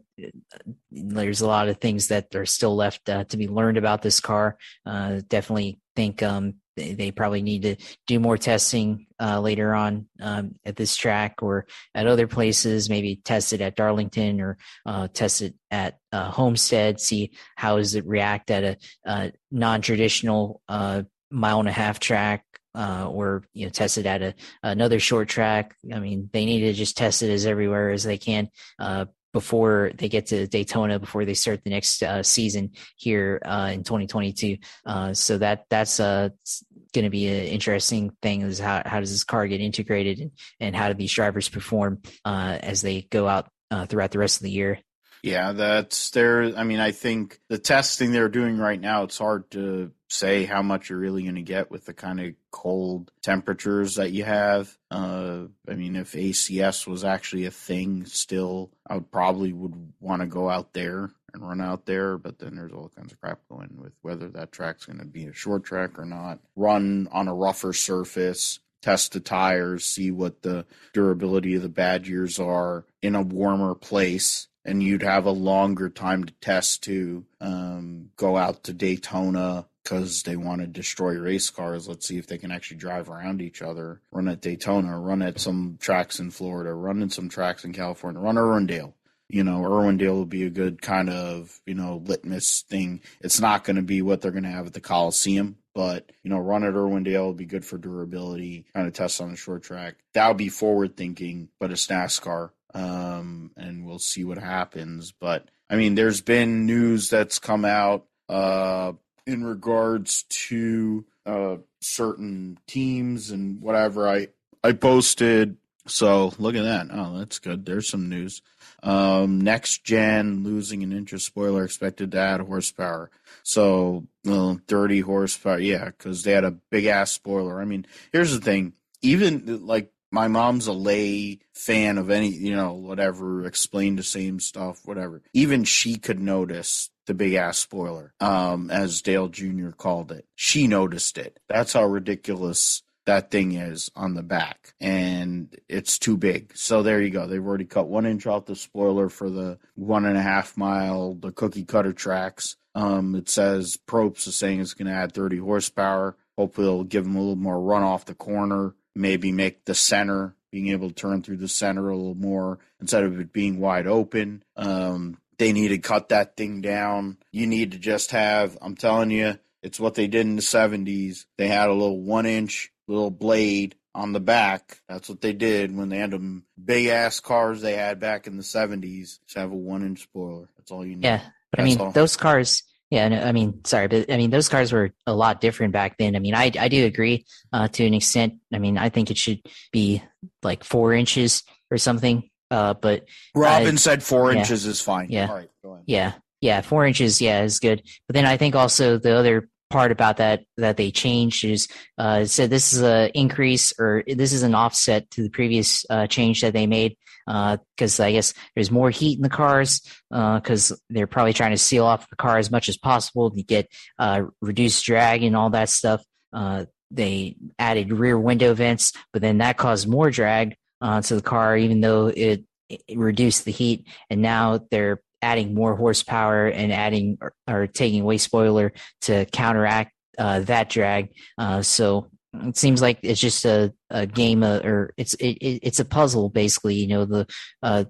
there's a lot of things that are still left uh, to be learned about this car. Uh, definitely think um, they, they probably need to do more testing Uh, later on um, at this track or at other places, maybe test it at Darlington or uh, test it at uh, Homestead, see how does it react at a, a non-traditional uh, mile and a half track uh, or, you know, test it at a, another short track. I mean, they need to just test it as everywhere as they can uh, before they get to Daytona, before they start the next uh, season here uh, in twenty twenty-two. Uh, so that that's uh, going to be an interesting thing is how, how does this car get integrated, and, and how do these drivers perform uh, as they go out uh, throughout the rest of the year? Yeah, that's there. I mean, I think the testing they're doing right now, it's hard to say how much you're really going to get with the kind of cold temperatures that you have. Uh, I mean, if A C S was actually a thing still, I would probably would want to go out there and run out there, but then there's all kinds of crap going with whether that track's going to be a short track or not. Run on a rougher surface, test the tires, see what the durability of the bad years are in a warmer place. And you'd have a longer time to test to um, go out to Daytona because they want to destroy race cars. Let's see if they can actually drive around each other. Run at Daytona, run at some tracks in Florida, run in some tracks in California, run Irwindale. You know, Irwindale would be a good kind of, you know, litmus thing. It's not going to be what they're going to have at the Coliseum, but, you know, run at Irwindale would be good for durability, kind of test on the short track. That would be forward thinking, but it's NASCAR. Um, and we'll see what happens. But, I mean, there's been news that's come out uh, in regards to uh, certain teams and whatever I, I posted. So, look at that. Oh, that's good. There's some news. Um, next gen losing an inch of spoiler expected to add horsepower. So, well, thirty horsepower. Yeah, because they had a big-ass spoiler. I mean, here's the thing. Even, like, my mom's a lay fan of any, you know, whatever, explain the same stuff, whatever. Even she could notice the big-ass spoiler, um, as Dale Junior called it. She noticed it. That's how ridiculous that thing is on the back, and it's too big. So there you go. They've already cut one inch off the spoiler for the one-and-a-half-mile, the cookie-cutter tracks. Um, it says Probst is saying it's going to add thirty horsepower. Hopefully it'll give them a little more run off the corner. Maybe make the center, being able to turn through the center a little more instead of it being wide open. Um, they need to cut that thing down. You need to just have, I'm telling you, it's what they did in the seventies. They had a little one-inch little blade on the back. That's what they did when they had them big-ass cars they had back in the seventies. Just have a one-inch spoiler. That's all you need. Yeah, but That's I mean, all. those cars... Yeah, no, I mean, sorry, but I mean, those cars were a lot different back then. I mean, I I do agree uh, to an extent. I mean, I think it should be like four inches or something. Uh, but Robin I, said four yeah, inches is fine. Yeah, all right, go ahead. yeah, yeah, four inches, yeah, is good. But then I think also the other part about that that they changed is uh, it said this is an increase or this is an offset to the previous uh, change that they made. Because uh, I guess there's more heat in the cars because uh, they're probably trying to seal off the car as much as possible to get uh, reduced drag and all that stuff. Uh, they added rear window vents, but then that caused more drag onto the car, even though it, it reduced the heat. And now they're adding more horsepower and adding or, or taking away spoiler to counteract uh, that drag. Uh, so it seems like it's just a, a game uh, or it's, it, it's a puzzle basically, you know, the, uh,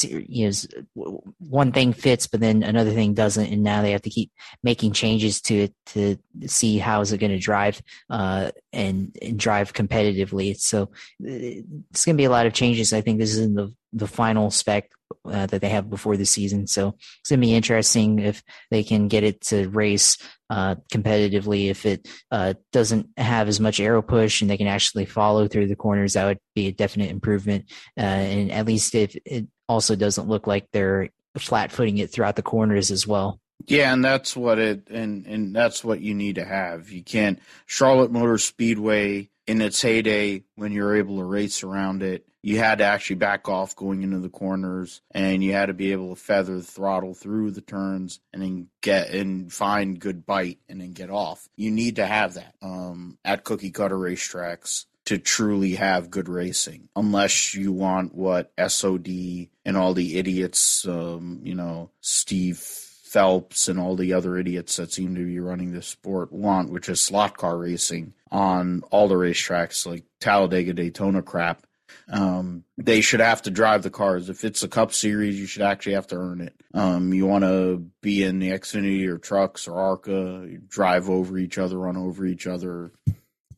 you know, one thing fits, but then another thing doesn't. And now they have to keep making changes to it to see how is it going to drive uh, and, and drive competitively. So it's going to be a lot of changes. I think this is in the, the final spec uh, that they have before the season. So it's going to be interesting if they can get it to race uh, competitively. If it uh, doesn't have as much aero push and they can actually follow through the corners, that would be a definite improvement. Uh, and at least if it also doesn't look like they're flat footing it throughout the corners as well. Yeah. And that's what it, and, and that's what you need to have. You can't Charlotte Motor Speedway in its heyday, when you're able to race around it, you had to actually back off going into the corners, and you had to be able to feather the throttle through the turns and then get and find good bite and then get off. You need to have that um, at cookie cutter racetracks to truly have good racing, unless you want what S O D and all the idiots, um, you know, Steve Phelps and all the other idiots that seem to be running this sport want, which is slot car racing on all the racetracks like Talladega, Daytona crap. Um, they should have to drive the cars. If it's a Cup Series, you should actually have to earn it. Um, you want to be in the Xfinity or trucks or ARCA, you drive over each other, run over each other.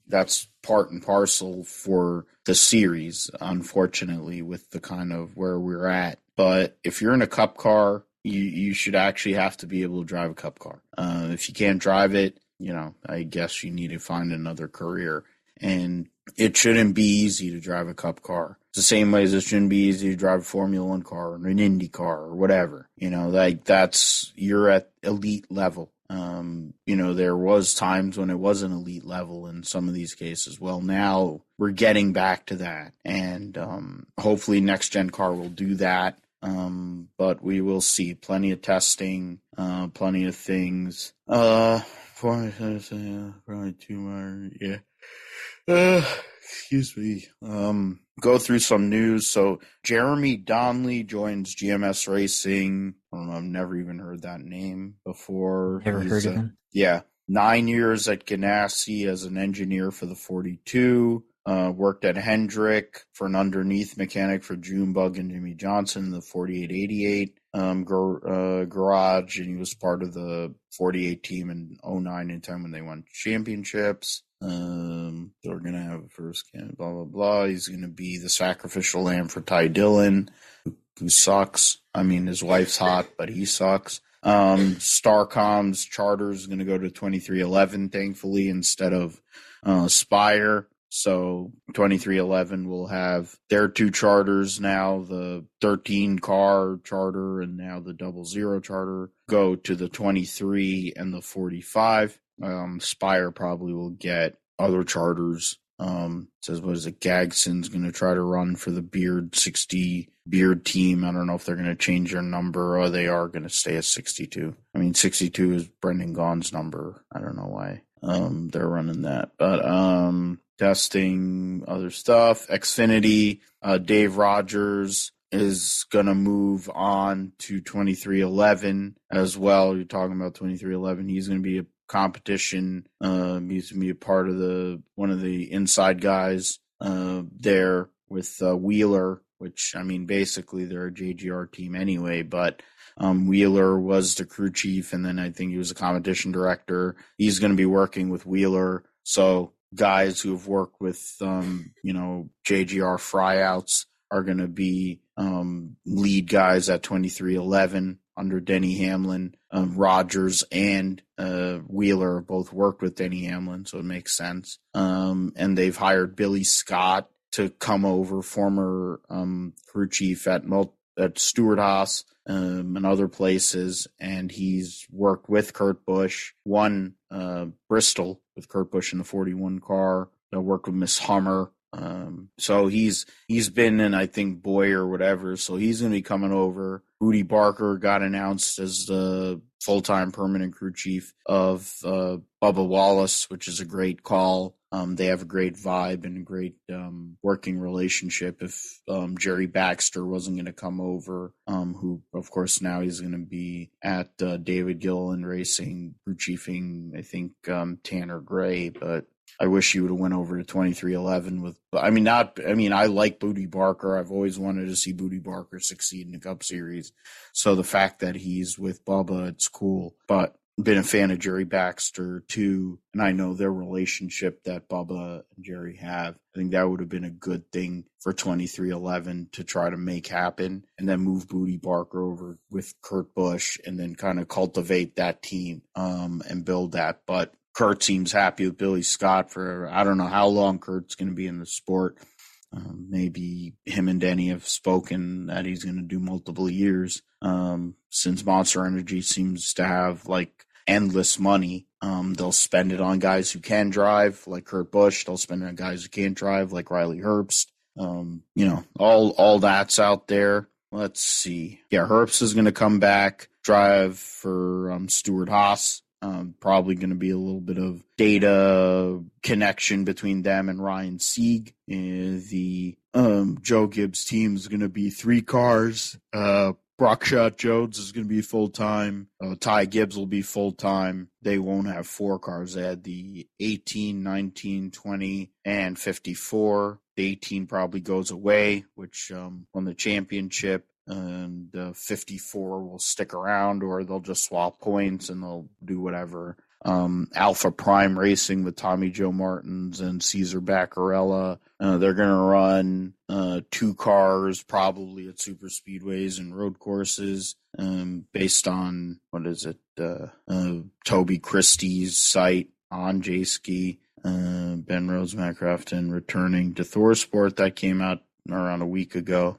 That's part and parcel for the series, unfortunately, with the kind of where we're at. But if you're in a Cup car, you, you should actually have to be able to drive a Cup car. Uh, if you can't drive it, you know, I guess you need to find another career. And it shouldn't be easy to drive a Cup car. It's the same way as it shouldn't be easy to drive a Formula One car or an Indy car or whatever. You know, like that's, you're at elite level. Um, you know, there was times when it was an elite level in some of these cases. Well, now we're getting back to that. And um, hopefully next gen car will do that. Um, but we will see plenty of testing, uh, plenty of things. Uh, probably, probably two more, yeah. Uh, excuse me. Um, go through some news. So Jeremy Donnelly joins G M S Racing. I don't know, I've never even heard that name before. Never He's heard a, of him. Yeah, nine years at Ganassi as an engineer for the forty-two. Uh, worked at Hendrick for an underneath mechanic for Junebug and Jimmy Johnson in the forty-eight eighty-eight um, gar- uh, garage, and he was part of the forty-eight team in oh nine and ten when they won championships. Um, they're going to have a first game, blah, blah, blah. He's going to be the sacrificial lamb for Ty Dillon, who, who sucks. I mean, his wife's hot, but he sucks. Um, Starcom's charter is going to go to twenty-three eleven, thankfully, instead of uh, Spire. So twenty-three eleven will have their two charters now, the thirteen car charter and now the double zero charter go to the twenty-three and the forty-five. Um, Spire probably will get other charters. Um, it says, what is it? Gagson's going to try to run for the Beard sixty Beard team. I don't know if they're going to change their number or they are going to stay at sixty-two. I mean, sixty-two is Brendan Gaughan's number. I don't know why um, they're running that, but um, testing other stuff. Xfinity, uh, Dave Rogers is going to move on to twenty-three eleven as well. You're talking about twenty-three eleven. He's going to be a competition. Um, he's going to be a part of the one of the inside guys uh, there with uh, Wheeler, which, I mean, basically they're a J G R team anyway, but um, Wheeler was the crew chief, and then I think he was a competition director. He's going to be working with Wheeler. So guys who have worked with, um, you know, J G R fryouts are going to be um, lead guys at twenty-three eleven. Under Denny Hamlin, um, Rogers and uh, Wheeler both worked with Denny Hamlin, so it makes sense. Um, and they've hired Billy Scott to come over, former um, crew chief at, Mul- at Stewart Haas um, and other places, and he's worked with Kurt Busch, won uh, Bristol with Kurt Busch in the forty-one car, that worked with Miss Hummer Um, so he's he's been in, I think, Boy or whatever. So he's going to be coming over. Rudy Barker got announced as the full-time permanent crew chief of uh, Bubba Wallace, which is a great call. Um, they have a great vibe and a great um, working relationship. If um, Jerry Baxter wasn't going to come over, um, who, of course, now he's going to be at uh, David Gilliland Racing, crew chiefing, I think, um, Tanner Gray, but I wish he would have went over to twenty-three eleven with, I mean, not, I mean, I like Booty Barker. I've always wanted to see Booty Barker succeed in the Cup Series. So the fact that he's with Bubba, it's cool, but been a fan of Jerry Baxter too. And I know their relationship that Bubba and Jerry have. I think that would have been a good thing for twenty-three eleven to try to make happen and then move Booty Barker over with Kurt Busch and then kind of cultivate that team um, and build that. But Kurt seems happy with Billy Scott for, I don't know how long Kurt's going to be in the sport. Um, maybe him and Denny have spoken that he's going to do multiple years um, since Monster Energy seems to have like endless money. Um, they'll spend it on guys who can drive like Kurt Busch. They'll spend it on guys who can't drive like Riley Herbst. Um, you know, all, all that's out there. Let's see. Yeah. Herbst is going to come back, drive for um, Stuart Haas. Um, probably going to be a little bit of data connection between them and Ryan Sieg. Uh, the um, Joe Gibbs team is going to be three cars. Uh, Brockshot Jones is going to be full-time. Uh, Ty Gibbs will be full-time. They won't have four cars. They had the eighteen, nineteen, twenty, and fifty-four. The eighteen probably goes away, which um, won the championship. And uh, fifty-four will stick around, or they'll just swap points and they'll do whatever. Um, Alpha Prime Racing with Tommy Joe Martins and Cesar Baccarella. Uh, they're going to run uh, two cars probably at super speedways and road courses um, based on, what is it, uh, uh, Toby Christie's site on J-Ski. Uh, Ben Rose-McCrafton returning to Thor Sport. That came out around a week ago.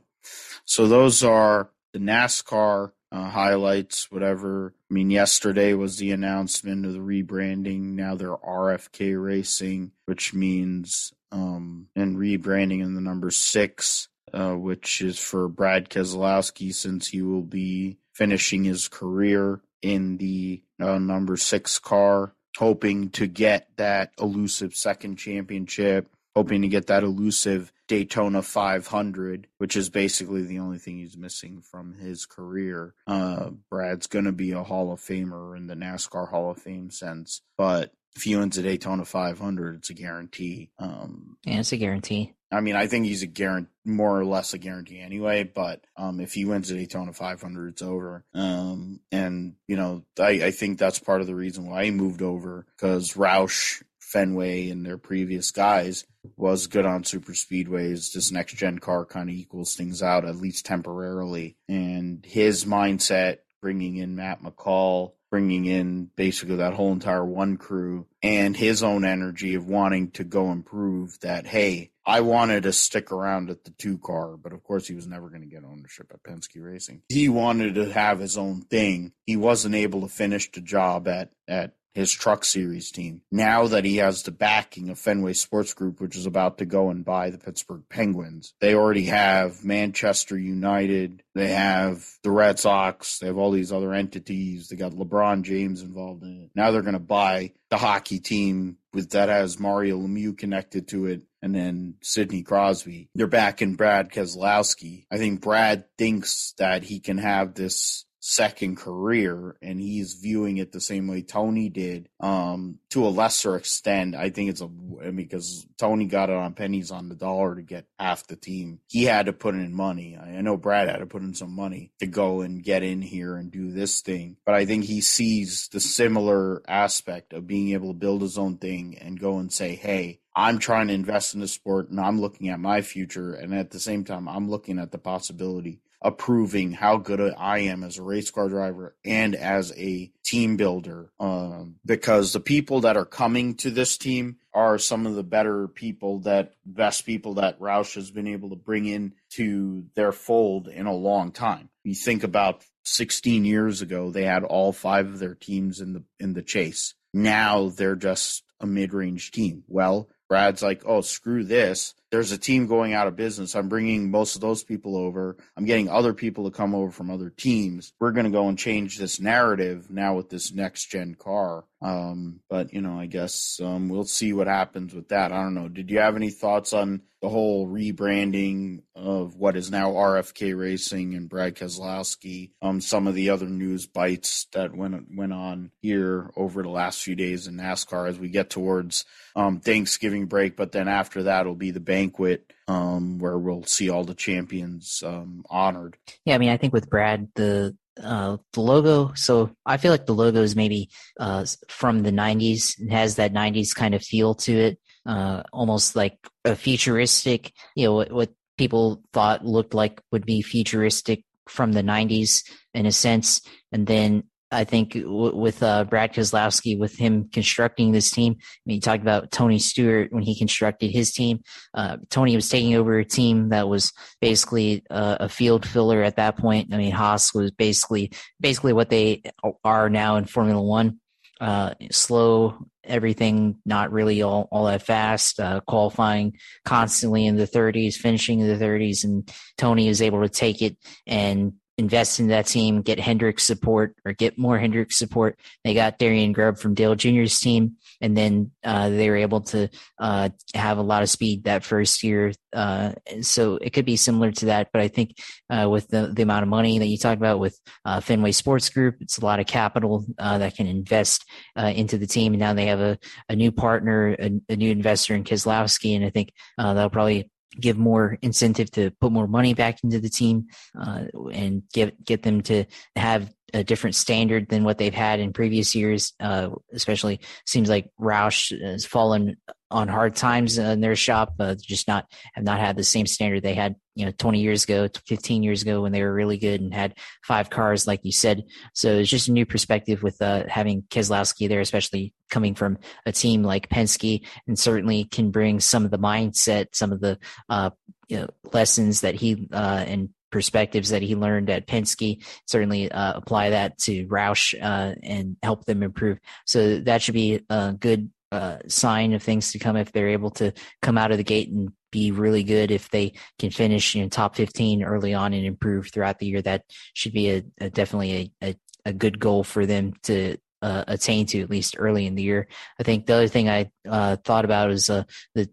So those are the NASCAR uh, highlights, whatever. I mean, yesterday was the announcement of the rebranding. Now they're R F K Racing, which means um, and rebranding in the number six, uh, which is for Brad Keselowski, since he will be finishing his career in the uh, number six car, hoping to get that elusive second championship, hoping to get that elusive Daytona five hundred, which is basically the only thing he's missing from his career. Uh, Brad's going to be a Hall of Famer in the NASCAR Hall of Fame sense, but if he wins a Daytona five hundred, it's a guarantee. Um, yeah, it's a guarantee. I mean, I think he's a guarantee, more or less a guarantee anyway, but um, if he wins a Daytona five hundred, it's over. Um, and, you know, I, I think that's part of the reason why he moved over, because Roush, Fenway, and their previous guys was good on super speedways. This next gen car kind of equals things out, at least temporarily. And his mindset, bringing in Matt McCall, bringing in basically that whole entire one crew, and his own energy of wanting to go and prove that, hey, I wanted to stick around at the two car, but of course he was never going to get ownership at Penske Racing. He wanted to have his own thing. He wasn't able to finish the job at, at, his truck series team. Now that he has the backing of Fenway Sports Group, which is about to go and buy the Pittsburgh Penguins, they already have Manchester United, they have the Red Sox, they have all these other entities, they got LeBron James involved in it. Now they're going to buy the hockey team with that has Mario Lemieux connected to it, and then Sidney Crosby. They're backing Brad Keselowski. I think Brad thinks that he can have this second career, and he's viewing it the same way Tony did, um, to a lesser extent. I think it's a, I mean, because Tony got it on pennies on the dollar to get half the team. He had to put in money. I know Brad had to put in some money to go and get in here and do this thing, but I think he sees the similar aspect of being able to build his own thing and go and say, hey, I'm trying to invest in the sport and I'm looking at my future. And at the same time, I'm looking at the possibility approving how good I am as a race car driver and as a team builder, um, because the people that are coming to this team are some of the better people, that best people that Roush has been able to bring in to their fold in a long time. You think about sixteen years ago, they had all five of their teams in the in the chase. Now they're just a mid-range team. Well, Brad's like, oh, screw this. there's a team going out of business. I'm bringing most of those people over. I'm getting other people to come over from other teams. We're going to go and change this narrative now with this next-gen car. Um, but, you know, I guess um, we'll see what happens with that. I don't know. Did you have any thoughts on the whole rebranding of what is now R F K Racing and Brad Keselowski? Um, some of the other news bites that went went on here over the last few days in NASCAR as we get towards um, Thanksgiving break. But then after that will be the banquet um, where we'll see all the champions um, honored. Yeah, I mean, I think with Brad, the – Uh, the logo, so I feel like the logo is maybe uh, from the nineties. It has that nineties kind of feel to it, uh, almost like a futuristic, you know, what, what people thought looked like would be futuristic from the nineties in a sense. And then I think w- with uh, Brad Keselowski, with him constructing this team, I mean, you talk about Tony Stewart when he constructed his team. Uh, Tony was taking over a team that was basically uh, a field filler at that point. I mean, Haas was basically basically what they are now in Formula One. Uh, slow, everything not really all, all that fast, uh, qualifying constantly in the thirties, finishing in the thirties, and Tony is able to take it and invest in that team, get Hendrick support or get more Hendrick support. They got Darian Grubb from Dale Junior's team, and then uh, they were able to uh, have a lot of speed that first year. Uh, so it could be similar to that, but I think uh, with the, the amount of money that you talk about with uh, Fenway Sports Group, it's a lot of capital uh, that can invest uh, into the team. And now they have a, a new partner, a, a new investor in Keselowski, and I think uh, that'll probably give more incentive to put more money back into the team uh, and get, get them to have a different standard than what they've had in previous years. Uh, especially seems like Roush has fallen on hard times in their shop, uh, just not have not had the same standard they had, you know, twenty years ago, fifteen years ago when they were really good and had five cars, like you said. So it's just a new perspective with uh, having Keselowski there, especially coming from a team like Penske, and certainly can bring some of the mindset, some of the uh, you know, lessons that he uh, and perspectives that he learned at Penske, certainly uh, apply that to Roush uh, and help them improve. So that should be a good uh, sign of things to come if they're able to come out of the gate and be really good. If they can finish in, you know, top fifteen early on and improve throughout the year, that should be a, a definitely a, a, a good goal for them to uh, attain to, at least early in the year. I think the other thing I uh, thought about is uh, the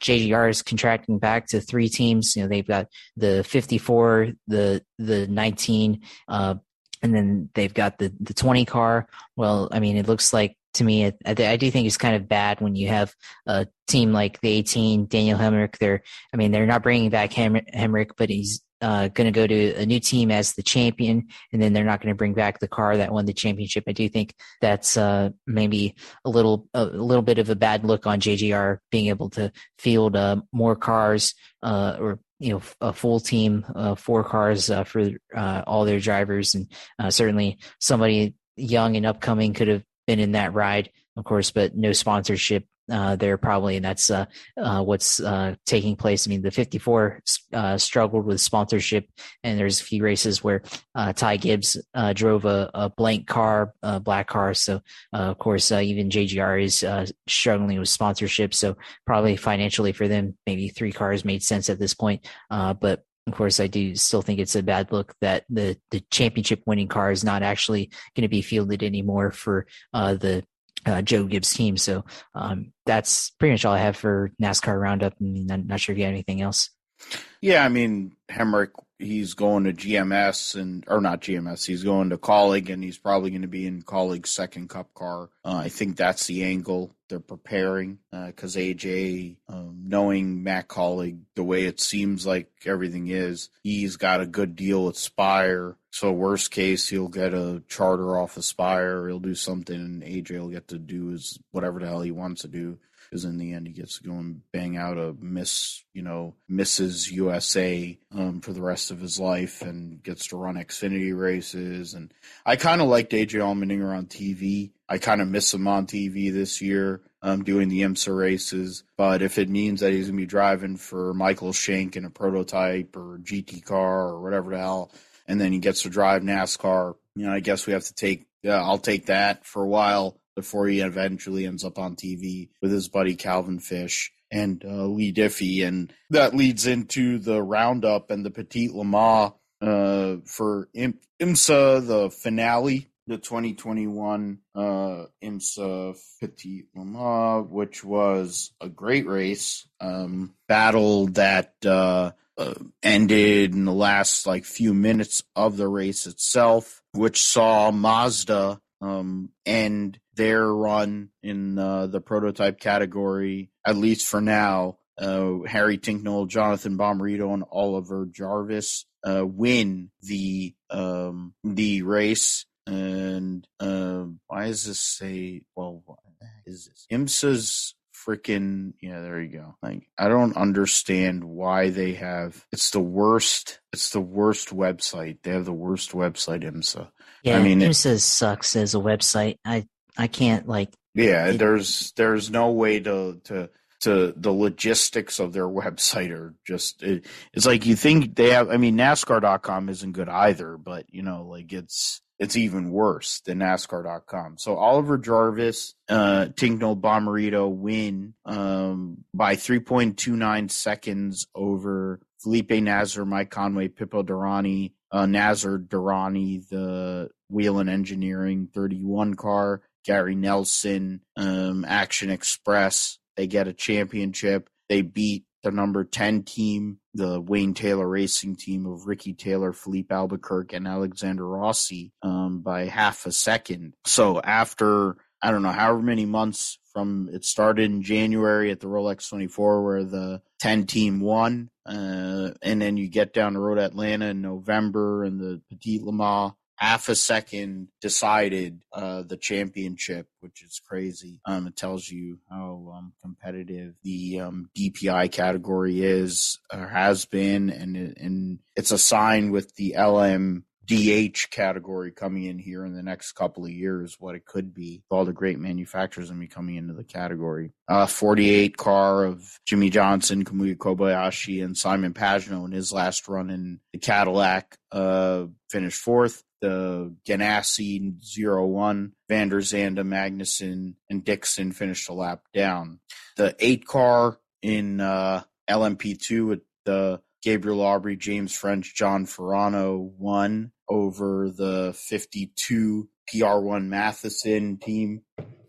J G R is contracting back to three teams. You know, they've got the fifty-four, the the nineteen, uh, and then they've got the the twenty car. Well, I mean, it looks like to me, I, I do think it's kind of bad when you have a team like the eighteen, Daniel Hemrick. They're, I mean, they're not bringing back Hemrick, but he's Uh, going to go to a new team as the champion, and then they're not going to bring back the car that won the championship. I do think that's uh, maybe a little a little bit of a bad look on J G R being able to field uh, more cars uh, or you know a full team, uh, four cars uh, for uh, all their drivers, and uh, certainly somebody young and upcoming could have been in that ride, of course, but no sponsorship. Uh, there probably, and that's uh, uh, what's uh, taking place. I mean, the fifty-four uh, struggled with sponsorship, and there's a few races where uh, Ty Gibbs uh, drove a, a blank car, a black car. So, uh, of course, uh, even J G R is uh, struggling with sponsorship. So probably financially for them, maybe three cars made sense at this point. Uh, but of course, I do still think it's a bad look that the, the championship winning car is not actually going to be fielded anymore for uh, the Uh, Joe Gibbs' team. So um, that's pretty much all I have for NASCAR Roundup. I mean, I'm not sure if you have anything else. Yeah, I mean, Hemrick, he's going to G M S and or not G M S. He's going to Colleague, and he's probably going to be in Colleague's second Cup car. Uh, I think that's the angle they're preparing because uh, A J, um, knowing Matt Colleague the way it seems like everything is, he's got a good deal with Spire. So worst case, he'll get a charter off of Spire. He'll do something, and A J will get to do his whatever the hell he wants to do. Because in the end, he gets to go and bang out a Miss, you know, Missus U S A um, for the rest of his life, and gets to run Xfinity races. And I kind of liked A J Allmendinger on T V. I kind of miss him on T V this year, um, doing the IMSA races. But if it means that he's going to be driving for Michael Shank in a prototype or G T car or whatever the hell, and then he gets to drive NASCAR, you know, I guess we have to take, yeah, I'll take that for a while before he eventually ends up on T V with his buddy Calvin Fish. and uh, Lee Diffie. And that leads into the roundup and the Petit Le Mans uh, for I M- IMSA, the finale, the twenty twenty-one uh, IMSA Petit Le Mans, which was a great race, um, battle that uh, uh, ended in the last like few minutes of the race itself, which saw Mazda um, end their run in uh, the prototype category, at least for now. Uh, Harry Tinknell, Jonathan Bomberito, and Oliver Jarvis uh, win the um, the race. And uh, why does this say? Well, why is this IMSA's freaking? Yeah, there you go. Like, I don't understand why they have. It's the worst. It's the worst website. They have the worst website. IMSA. Yeah, I mean, IMSA it, sucks as a website. I I can't like. Yeah, it, there's there's no way to to. To the logistics of their website are just it, it's like you think they have. I mean, NASCAR dot com isn't good either, but you know, like it's it's even worse than NASCAR dot com. So Oliver Jarvis, uh, Tignol Bomberito win um, by three point two nine seconds over Felipe Nasr, Mike Conway, Pippo Durrani, uh, Nasr Durrani, the Wheel and Engineering thirty-one car, Gary Nelson, um, Action Express. They get a championship. They beat the number ten team, the Wayne Taylor Racing team of Ricky Taylor, Philippe Albuquerque, and Alexander Rossi um, by half a second. So after, I don't know, however many months from it started in January at the Rolex twenty-four where the ten team won, uh, and then you get down the road to Atlanta in November and the Petit Le Mans. Half a second decided uh, the championship, which is crazy. Um, it tells you how um, competitive the um, D P I category is or has been, and and it's a sign with the L M D H category coming in here in the next couple of years what it could be. All the great manufacturers and me coming into the category. Uh, forty-eight car of Jimmy Johnson, Kamuya Kobayashi, and Simon Pagenaud in his last run in the Cadillac uh, finished fourth. The Ganassi zero one, Van der Zande, Magnussen, and Dixon finished a lap down. The eight car in uh, L M P two with the Gabriel Aubrey, James French, John Ferrano won over the fifty-two P R one Matheson team.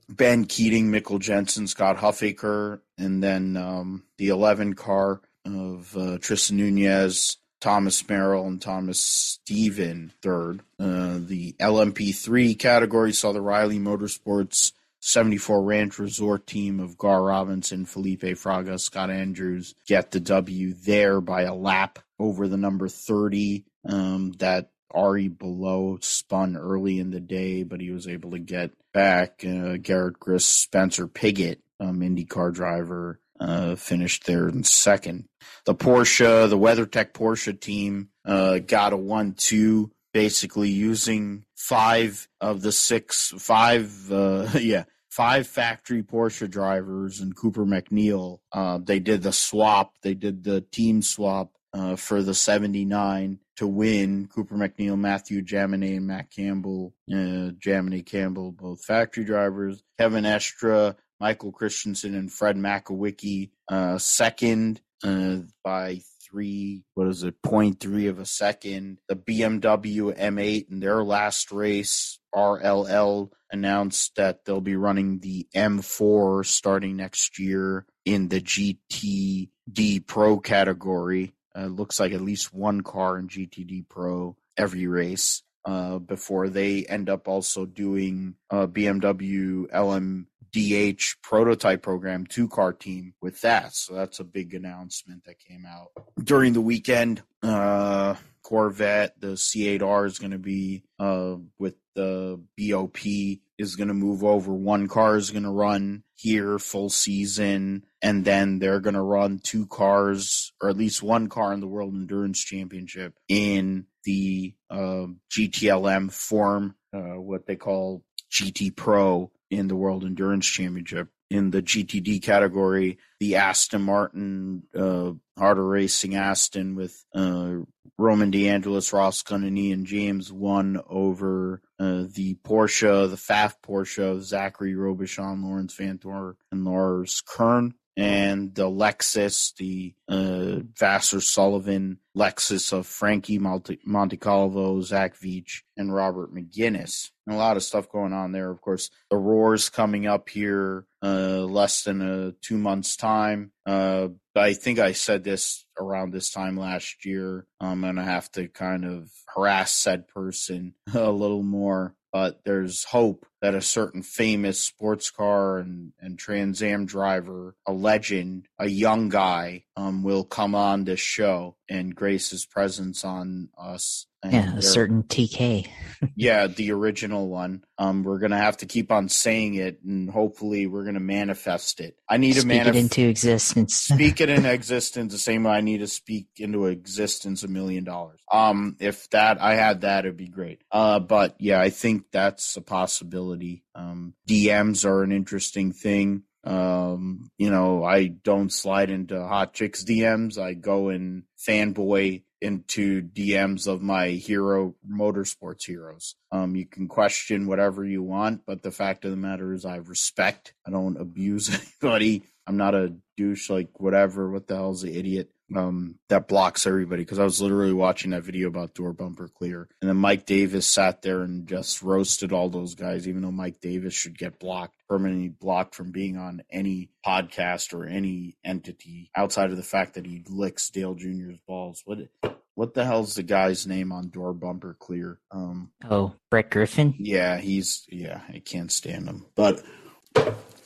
Ben Keating, Mikkel Jensen, Scott Huffaker, and then um, the eleven car of uh, Tristan Nunez, Thomas Merrill, and Thomas Steven third. Uh, the L M P three category saw the Riley Motorsports seventy-four Ranch Resort team of Gar Robinson, Felipe Fraga, Scott Andrews get the W there by a lap over the number thirty um, that Ari Below spun early in the day, but he was able to get back. Uh, Garrett Griss, Spencer Piggott, um, IndyCar driver, Uh, finished there in second. The Porsche, the WeatherTech Porsche team uh, got a one two, basically using five of the six, five, uh, yeah, five factory Porsche drivers and Cooper McNeil. Uh, they did the swap. They did the team swap uh, for the seventy-nine to win. Cooper McNeil, Matthew Jaminet, and Matt Campbell, uh, Jaminet Campbell, both factory drivers. Kevin Estra, Michael Christensen, and Fred Makowicki uh, second uh, by three, what is it, zero point three of a second. The B M W M eight in their last race, R L L, announced that they'll be running the M four starting next year in the G T D Pro category. Uh, looks like at least one car in G T D Pro every race uh, before they end up also doing uh, B M W L M D H prototype program, two car team with that. So that's a big announcement that came out during the weekend. Uh, Corvette, the C eight R is going to be uh, with the B O P is going to move over. One car is going to run here full season, and then they're going to run two cars or at least one car in the World Endurance Championship in the uh, G T L M form, uh, what they call G T Pro in the World Endurance Championship. In the G T D category, the Aston Martin, uh, Harder Racing Aston with uh, Roman DeAngelis, Ross Gunniney, and James won over uh, the Porsche, the F A F Porsche of Zachary Robichon, Lawrence Vantor, and Lars Kern. and the Lexus, the uh, Vassar Sullivan Lexus of Frankie Montecalvo, Zach Veach, and Robert McGuinness. And a lot of stuff going on there. Of course, the Roar's coming up here uh, less than a two months' time. Uh, I think I said this around this time last year. I'm going to have to kind of harass said person a little more. But there's hope that a certain famous sports car and, and Trans Am driver, a legend, a young guy, um, will come on this show and grace his presence on us. And yeah, a certain T K. Yeah, the original one. Um, we're going to have to keep on saying it, and hopefully we're going to manifest it. I need to manifest it into existence. Speak it into existence the same way I need to speak into existence a million dollars. Um, if that I had that, it'd be great. Uh, but yeah, I think that's a possibility. Um, D Ms are an interesting thing. Um, you know, I don't slide into hot chicks D Ms. I go and fanboy into D Ms of my hero motorsports heroes. Um, you can question whatever you want, but the fact of the matter is I respect. I don't abuse anybody. I'm not a douche like whatever. What the hell's the idiot? Um, that blocks everybody, because I was literally watching that video about door bumper clear, and then Mike Davis sat there and just roasted all those guys, even though Mike Davis should get blocked, permanently blocked from being on any podcast or any entity outside of the fact that he licks Dale Junior's balls. What what the hell's the guy's name on door bumper clear? Um, oh, Brett Griffin? Yeah, he's, yeah, I can't stand him, but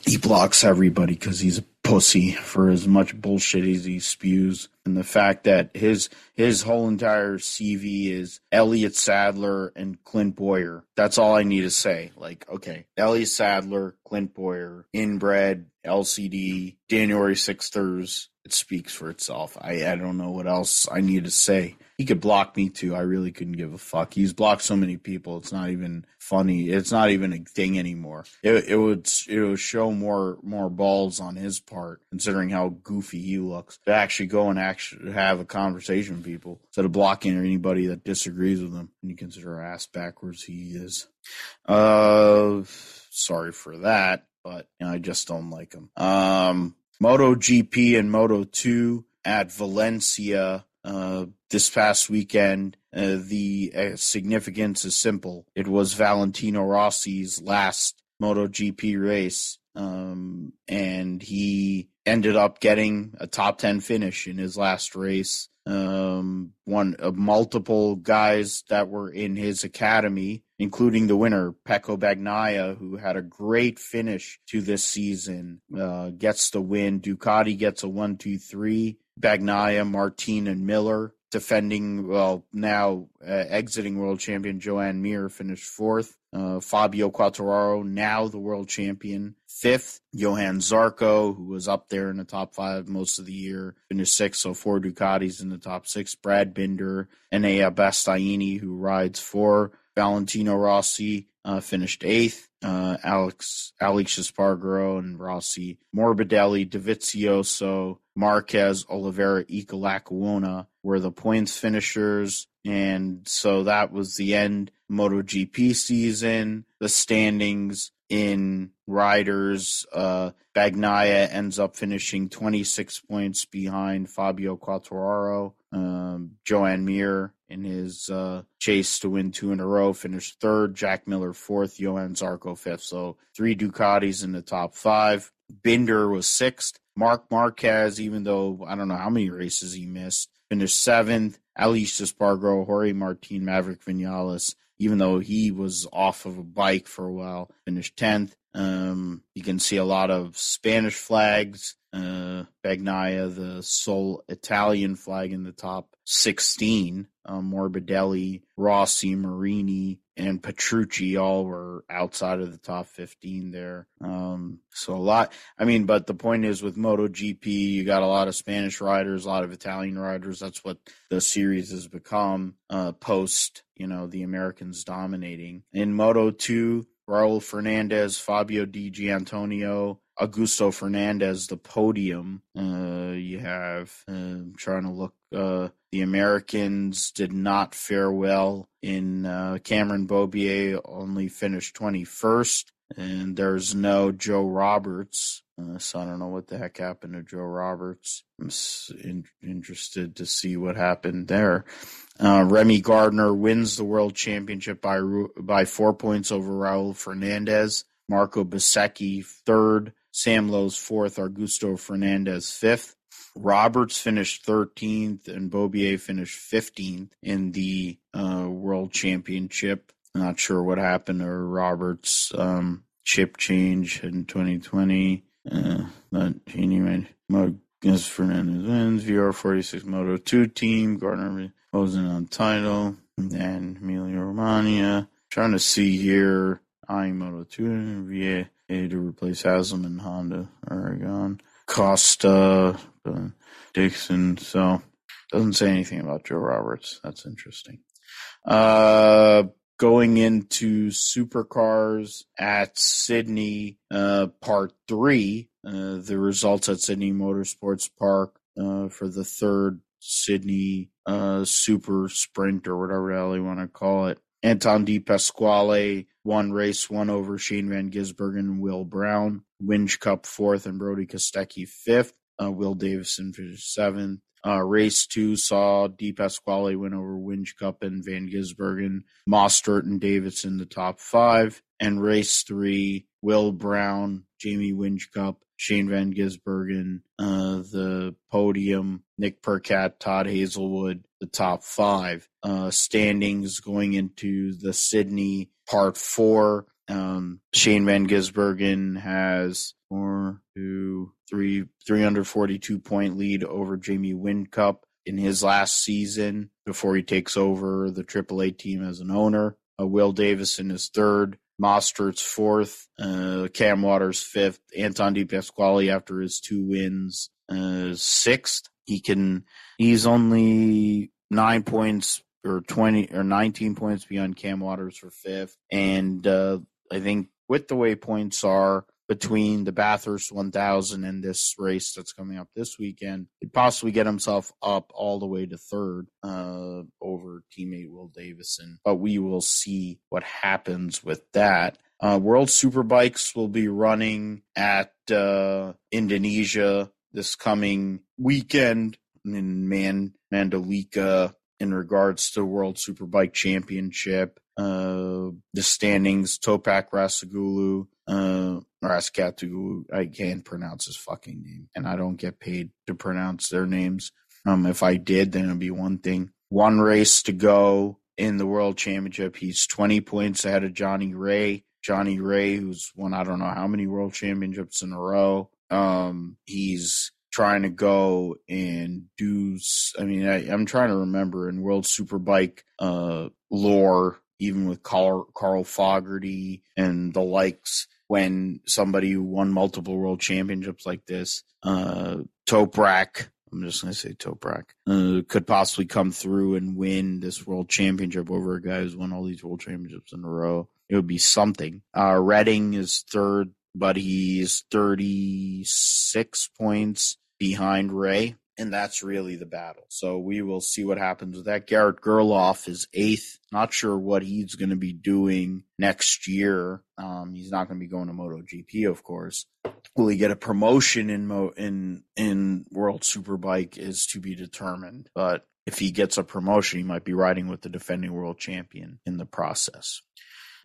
he blocks everybody because he's a pussy for as much bullshit as he spews. And the fact that his his whole entire C V is Elliott Sadler and Clint Boyer. That's all I need to say. Like, okay, Elliott Sadler, Clint Boyer, inbred, L C D, January sixth-ers. It speaks for itself. I, I don't know what else I need to say. He could block me too. I really couldn't give a fuck. He's blocked so many people. It's not even funny. It's not even a thing anymore. It, it would it would show more more balls on his part, considering how goofy he looks, to actually go and actually have a conversation with people instead of blocking anybody that disagrees with him. And you consider how ass backwards he is. Uh, sorry for that, but you know, I just don't like him. Um, MotoGP and Moto two at Valencia uh, this past weekend. Uh, the uh, significance is simple. It was Valentino Rossi's last MotoGP race, um, and he ended up getting a top ten finish in his last race. Um, one of multiple guys that were in his academy, including the winner, Pecco Bagnaia, who had a great finish to this season, uh, gets the win. Ducati gets a one two three. Bagnaia, Martin, and Miller. Defending, well, now uh, exiting world champion Joan Mir finished fourth. Uh, Fabio Quartararo, now the world champion, fifth. Johann Zarco, who was up there in the top five most of the year, finished sixth, so four Ducatis in the top six. Brad Binder, Enea Bastianini, who rides for Valentino Rossi, uh, finished eighth. Uh, Alex, Alex Espargaro and Rossi, Morbidelli, Dovizioso, Marquez, Oliveira, Ekalakawana were the points finishers. And so that was the end MotoGP season. The standings in riders, uh, Bagnaia ends up finishing twenty-six points behind Fabio Quartararo. Um, Joan Mir, in his uh, chase to win two in a row, finished third. Jack Miller fourth. Johann Zarco fifth. So three Ducatis in the top five. Binder was sixth. Marc Marquez, even though I don't know how many races he missed, finished seventh. Alex Espargaro, Jorge Martin, Maverick Vinales, even though he was off of a bike for a while, finished tenth. Um, you can see a lot of Spanish flags. Uh, Bagnaia, the sole Italian flag in the top sixteen. Um, Morbidelli, Rossi, Marini, and Petrucci all were outside of the top fifteen there. Um, so a lot, I mean, but the point is with MotoGP, you got a lot of Spanish riders, a lot of Italian riders. That's what the series has become, uh, post, you know, the Americans dominating. In Moto two, Raul Fernandez, Fabio Di Gianantonio, Augusto Fernandez, the podium. Uh, you have, uh, I'm trying to look, uh, the Americans did not fare well in uh, Cameron Bobier, only finished twenty-first. And there's no Joe Roberts, uh, so I don't know what the heck happened to Joe Roberts. I'm in- interested to see what happened there. Uh, Remy Gardner wins the World Championship by by four points over Raul Fernandez. Marco Bezzecchi third, Sam Lowe's fourth, Augusto Fernandez fifth. Roberts finished thirteenth, and Bobier finished fifteenth in the uh, World Championship. Not sure what happened to Roberts' um, chip change in twenty twenty. Uh, but he made Fernandez wins. V R forty-six Moto two team. Gardner wasn't on title. And then Emilia-Romagna. Trying to see here. Eyeing Moto two. V A to replace Haslam and Honda. Aragon. Costa. Uh, Dixon. So, doesn't say anything about Joe Roberts. That's interesting. Uh... Going into Supercars at Sydney, uh, part three, uh, the results at Sydney Motorsports Park uh, for the third Sydney uh, Super Sprint or whatever the hell you want to call it. Anton Di Pasquale won race one over Shane Van Gisbergen and Will Brown. Winch Cup fourth and Brody Kostecki fifth. Uh, Will Davison finished seventh. Uh, race two saw Di Pasquale win over Winch Cup and Van Gisbergen, Mostert and Davidson the top five. And race three, Will Brown, Jamie Winch Cup, Shane Van Gisbergen, uh, the podium, Nick Percat, Todd Hazelwood, the top five. Uh, standings going into the Sydney part four. Um, Shane Van Gisbergen has four, two, three, three hundred forty-two point lead over Jamie Wincup in his last season before he takes over the triple A team as an owner. Uh, Will Davison is third, Mostert's fourth, uh, Cam Waters fifth, Anton Di Pasquale after his two wins, uh, sixth. He can, he's only nine points or twenty or nineteen points beyond Cam Waters for fifth. And, uh, I think with the way points are between the Bathurst one thousand and this race that's coming up this weekend, he'd possibly get himself up all the way to third uh, over teammate Will Davison. But we will see what happens with that. Uh, World Superbikes will be running at uh, Indonesia this coming weekend in Man- Mandalika in regards to World Superbike Championship. Uh, the standings, Toprak Razgatlıoğlu, uh, Razgatlıoğlu, I can't pronounce his fucking name, and I don't get paid to pronounce their names. Um, if I did, then it'd be one thing. One race to go in the World Championship. He's twenty points ahead of Johnny Ray. Johnny Ray, who's won I don't know how many World Championships in a row. Um, he's trying to go and do, I mean, I, I'm trying to remember in World Superbike, uh, lore, even with Carl, Carl Fogarty and the likes, when somebody who won multiple world championships like this, uh, Toprak, I'm just going to say Toprak, uh, could possibly come through and win this world championship over a guy who's won all these world championships in a row. It would be something. Uh, Redding is third, but he's thirty-six points behind Ray, and that's really the battle. So we will see what happens with that. Garrett Gerloff is eighth. Not sure what he's going to be doing next year. Um, he's not going to be going to MotoGP, of course. Will he get a promotion in Mo- in in World Superbike is to be determined. But if he gets a promotion, he might be riding with the defending world champion in the process.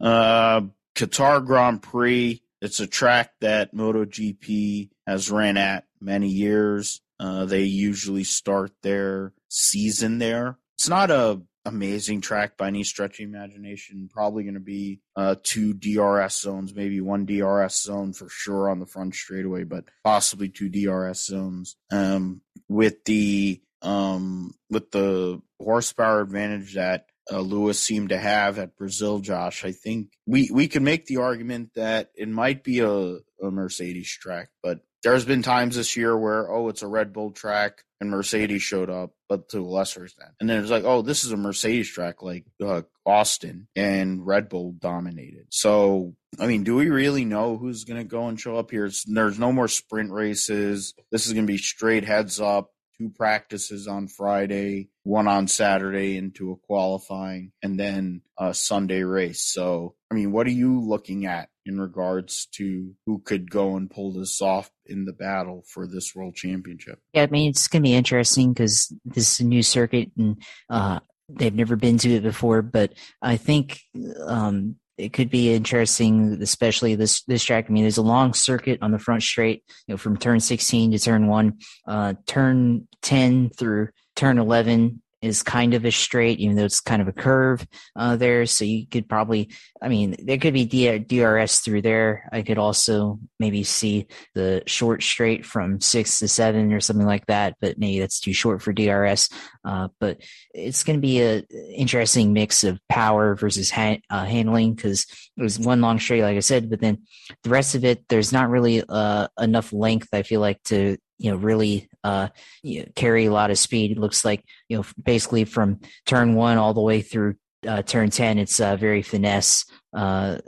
Uh, Qatar Grand Prix. It's a track that MotoGP has ran at many years. Uh, they usually start their season there. It's not a amazing track by any stretch of imagination. Probably going to be uh, two D R S zones, maybe one D R S zone for sure on the front straightaway, but possibly two D R S zones. Um, with the um, with the horsepower advantage that uh, Lewis seemed to have at Brazil, Josh, I think we we can make the argument that it might be a, a Mercedes track, but there's been times this year where, oh, it's a Red Bull track and Mercedes showed up, but to a lesser extent. And then it's like, oh, this is a Mercedes track like uh, Austin, and Red Bull dominated. So, I mean, do we really know who's going to go and show up here? It's, there's no more sprint races. This is going to be straight heads up, two practices on Friday, one on Saturday into a qualifying, and then a Sunday race. So I mean, what are you looking at in regards to who could go and pull this off in the battle for this world championship? Yeah, I mean, it's going to be interesting because this is a new circuit and uh, they've never been to it before. But I think um, it could be interesting, especially this this track. I mean, there's a long circuit on the front straight, you know, from turn sixteen to turn one, uh, turn ten through turn eleven. Is kind of a straight, even though it's kind of a curve uh, there. So you could probably, I mean, there could be D R S through there. I could also maybe see the short straight from six to seven or something like that, but maybe that's too short for D R S. Uh, but it's going to be a interesting mix of power versus ha- uh, handling, because it was one long straight, like I said, but then the rest of it, there's not really uh, enough length, I feel like, to you know, really uh, you know, carry a lot of speed. It looks like, you know, basically from turn one all the way through uh, turn ten, it's uh, very finesse. Uh,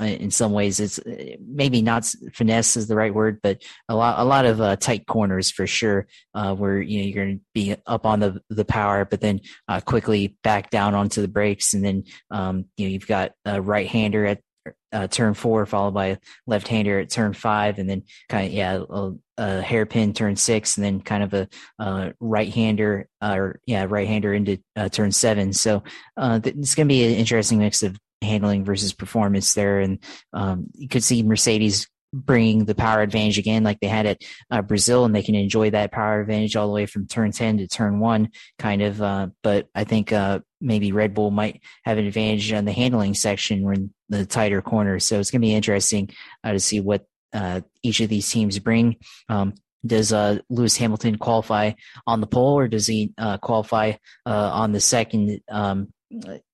in some ways, it's maybe not finesse is the right word, but a lot, a lot of uh, tight corners for sure, uh, where you know you're going to be up on the the power, but then uh, quickly back down onto the brakes, and then um, you know you've got a right-hander at Uh, turn four, followed by a left-hander at turn five, and then kind of yeah, a, a hairpin turn six, and then kind of a uh, right-hander uh, or yeah, right-hander into uh, turn seven. So uh, th- it's going to be an interesting mix of handling versus performance there, and um, you could see Mercedes bringing the power advantage again, like they had at uh, Brazil, and they can enjoy that power advantage all the way from turn ten to turn one, kind of. Uh, but I think uh, maybe Red Bull might have an advantage on the handling section when the tighter corner. So it's going to be interesting uh, to see what uh, each of these teams bring. Um, does uh, Lewis Hamilton qualify on the pole, or does he uh, qualify uh, on the second um,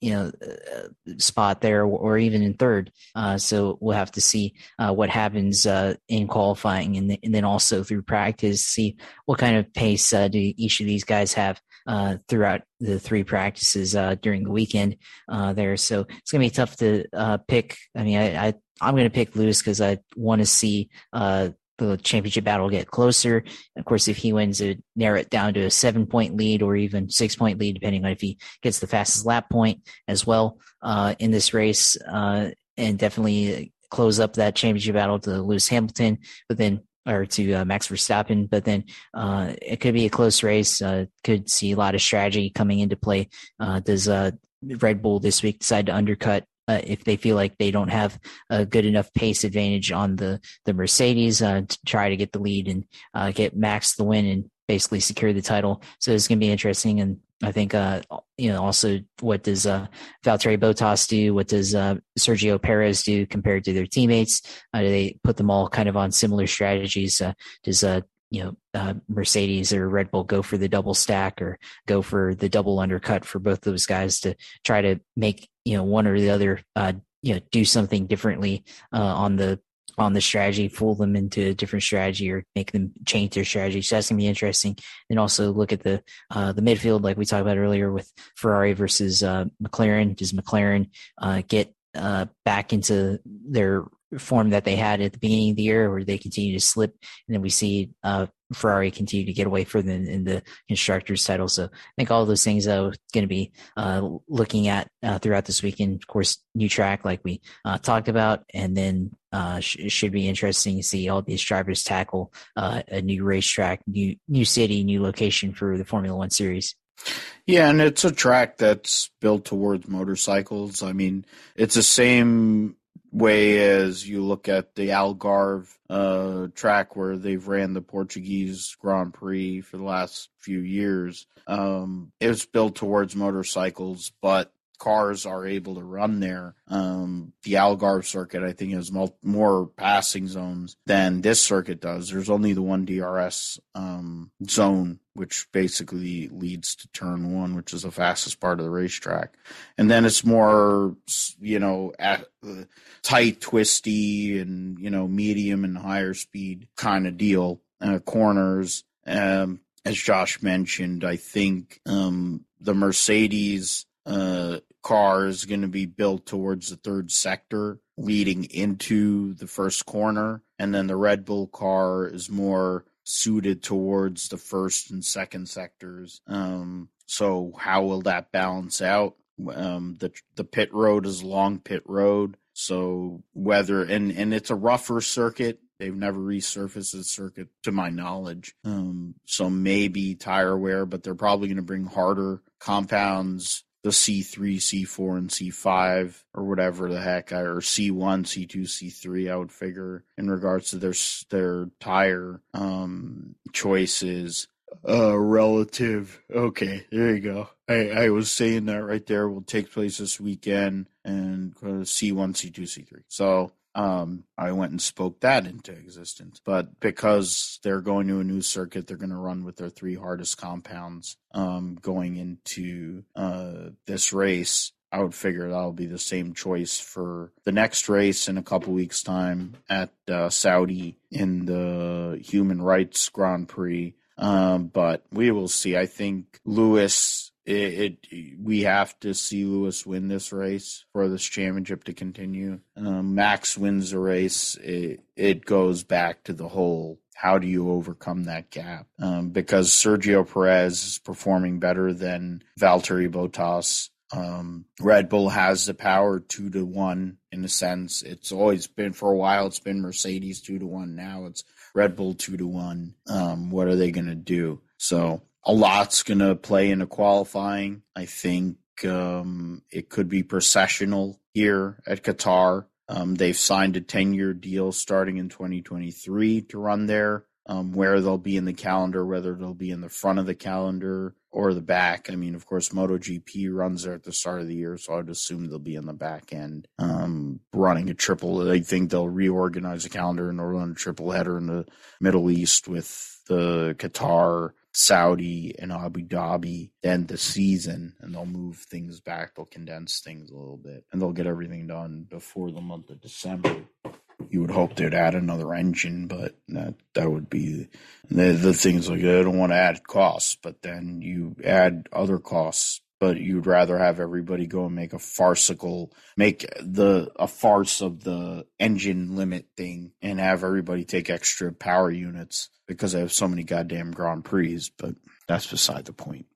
you know, uh, spot there, or, or even in third? Uh, so we'll have to see uh, what happens uh, in qualifying, and, the, and then also through practice, see what kind of pace uh, do each of these guys have uh, throughout the three practices uh, during the weekend uh, there. So it's going to be tough to uh, pick. I mean, I, I, I'm going to pick Lewis because I want to see uh, the championship battle get closer. Of course, if he wins, it would narrow it down to a seven point lead or even six point lead, depending on if he gets the fastest lap point as well uh, in this race, uh, and definitely close up that championship battle to Lewis Hamilton, but then, or to uh, Max Verstappen, but then uh, it could be a close race. Uh, could see a lot of strategy coming into play. Uh, does uh, Red Bull this week decide to undercut Uh, if they feel like they don't have a good enough pace advantage on the, the Mercedes uh, to try to get the lead and uh, get Max the win and basically secure the title. So it's going to be interesting. And I think, uh, you know, also what does uh, Valtteri Bottas do? What does uh, Sergio Perez do compared to their teammates? Uh, do they put them all kind of on similar strategies? Uh, does uh, you know, uh, Mercedes or Red Bull go for the double stack or go for the double undercut for both those guys to try to make, you know, one or the other, uh, you know, do something differently uh, on the on the strategy, fool them into a different strategy or make them change their strategy. So that's going to be interesting. And also look at the uh, the midfield, like we talked about earlier with Ferrari versus uh, McLaren. Does McLaren uh, get uh, back into their form that they had at the beginning of the year, where they continue to slip, and then we see uh, Ferrari continue to get away further in, in the constructors' title? So I think all those things I was going to be uh, looking at uh, throughout this weekend. Of course, new track like we uh, talked about, and then uh, sh- it should be interesting to see all these drivers tackle uh, a new racetrack, new new city, new location for the Formula One series. Yeah, and it's a track that's built towards motorcycles. I mean, it's the same way as you look at the Algarve uh, track where they've ran the Portuguese Grand Prix for the last few years. Um, it was built towards motorcycles, but cars are able to run there. Um, the Algarve circuit, I think, has mul- more passing zones than this circuit does. There's only the one D R S um, zone, which basically leads to turn one, which is the fastest part of the racetrack. And then it's more, you know, at, uh, tight, twisty, and, you know, medium and higher speed kind of deal. Uh, corners, um, as Josh mentioned, I think um, the Mercedes uh, car is going to be built towards the third sector leading into the first corner. And then the Red Bull car is more suited towards the first and second sectors. Um, so how will that balance out? Um, the the pit road is a long pit road, So whether and and it's a rougher circuit. They've never resurfaced the circuit to my knowledge. Um, so maybe tire wear, but they're probably going to bring harder compounds, the C three, C four, and C five or whatever the heck, or C one, C two, C three, I would figure in regards to their their tire um, choices. Uh, relative. Okay, there you go. I, I was saying that right there will take place this weekend and C one, C two, C three. So um, I went and spoke that into existence. But because they're going to a new circuit, they're going to run with their three hardest compounds um, going into uh, this race. I would figure that'll be the same choice for the next race in a couple weeks' time at uh, Saudi in the Human Rights Grand Prix. Um, but we will see. I think Lewis, it, it, we have to see Lewis win this race for this championship to continue. Um, Max wins the race. It, it goes back to the whole, how do you overcome that gap? Um, because Sergio Perez is performing better than Valtteri Bottas. Um, Red Bull has the power two to one in a sense. It's always been for a while. It's been Mercedes two to one. Now it's Red Bull two to one. Um, what are they going to do? So a lot's going to play into qualifying. I think um, it could be processional here at Qatar. Um, they've signed a ten-year deal starting in twenty twenty-three to run there. Um, where they'll be in the calendar, whether they'll be in the front of the calendar or the back. I mean, of course, MotoGP runs there at the start of the year, so I'd assume they'll be in the back end um, running a triple. I think they'll reorganize the calendar and they'll run a triple header in the Middle East with the Qatar, Saudi, and Abu Dhabi end the season, and they'll move things back. They'll condense things a little bit, and they'll get everything done before the month of December. You would hope they'd add another engine, but that, that would be the, the things like I don't want to add costs, but then you add other costs, but you'd rather have everybody go and make a farcical, make the a farce of the engine limit thing and have everybody take extra power units because they have so many goddamn Grand Prix, but that's beside the point.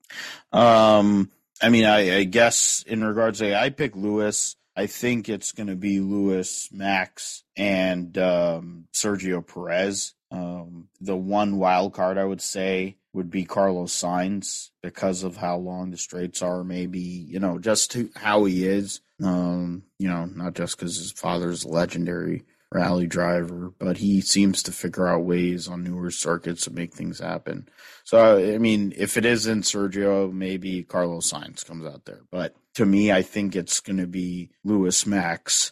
Um, I mean, I, I guess in regards to, I pick Lewis. I think it's going to be Lewis, Max, and um, Sergio Perez. Um, the one wild card I would say would be Carlos Sainz because of how long the straights are, maybe, you know, just to how he is, um, you know, not just because his father's a legendary rally driver, but he seems to figure out ways on newer circuits to make things happen. So, I mean, if it isn't Sergio, maybe Carlos Sainz comes out there. But to me, I think it's going to be Lewis, Max,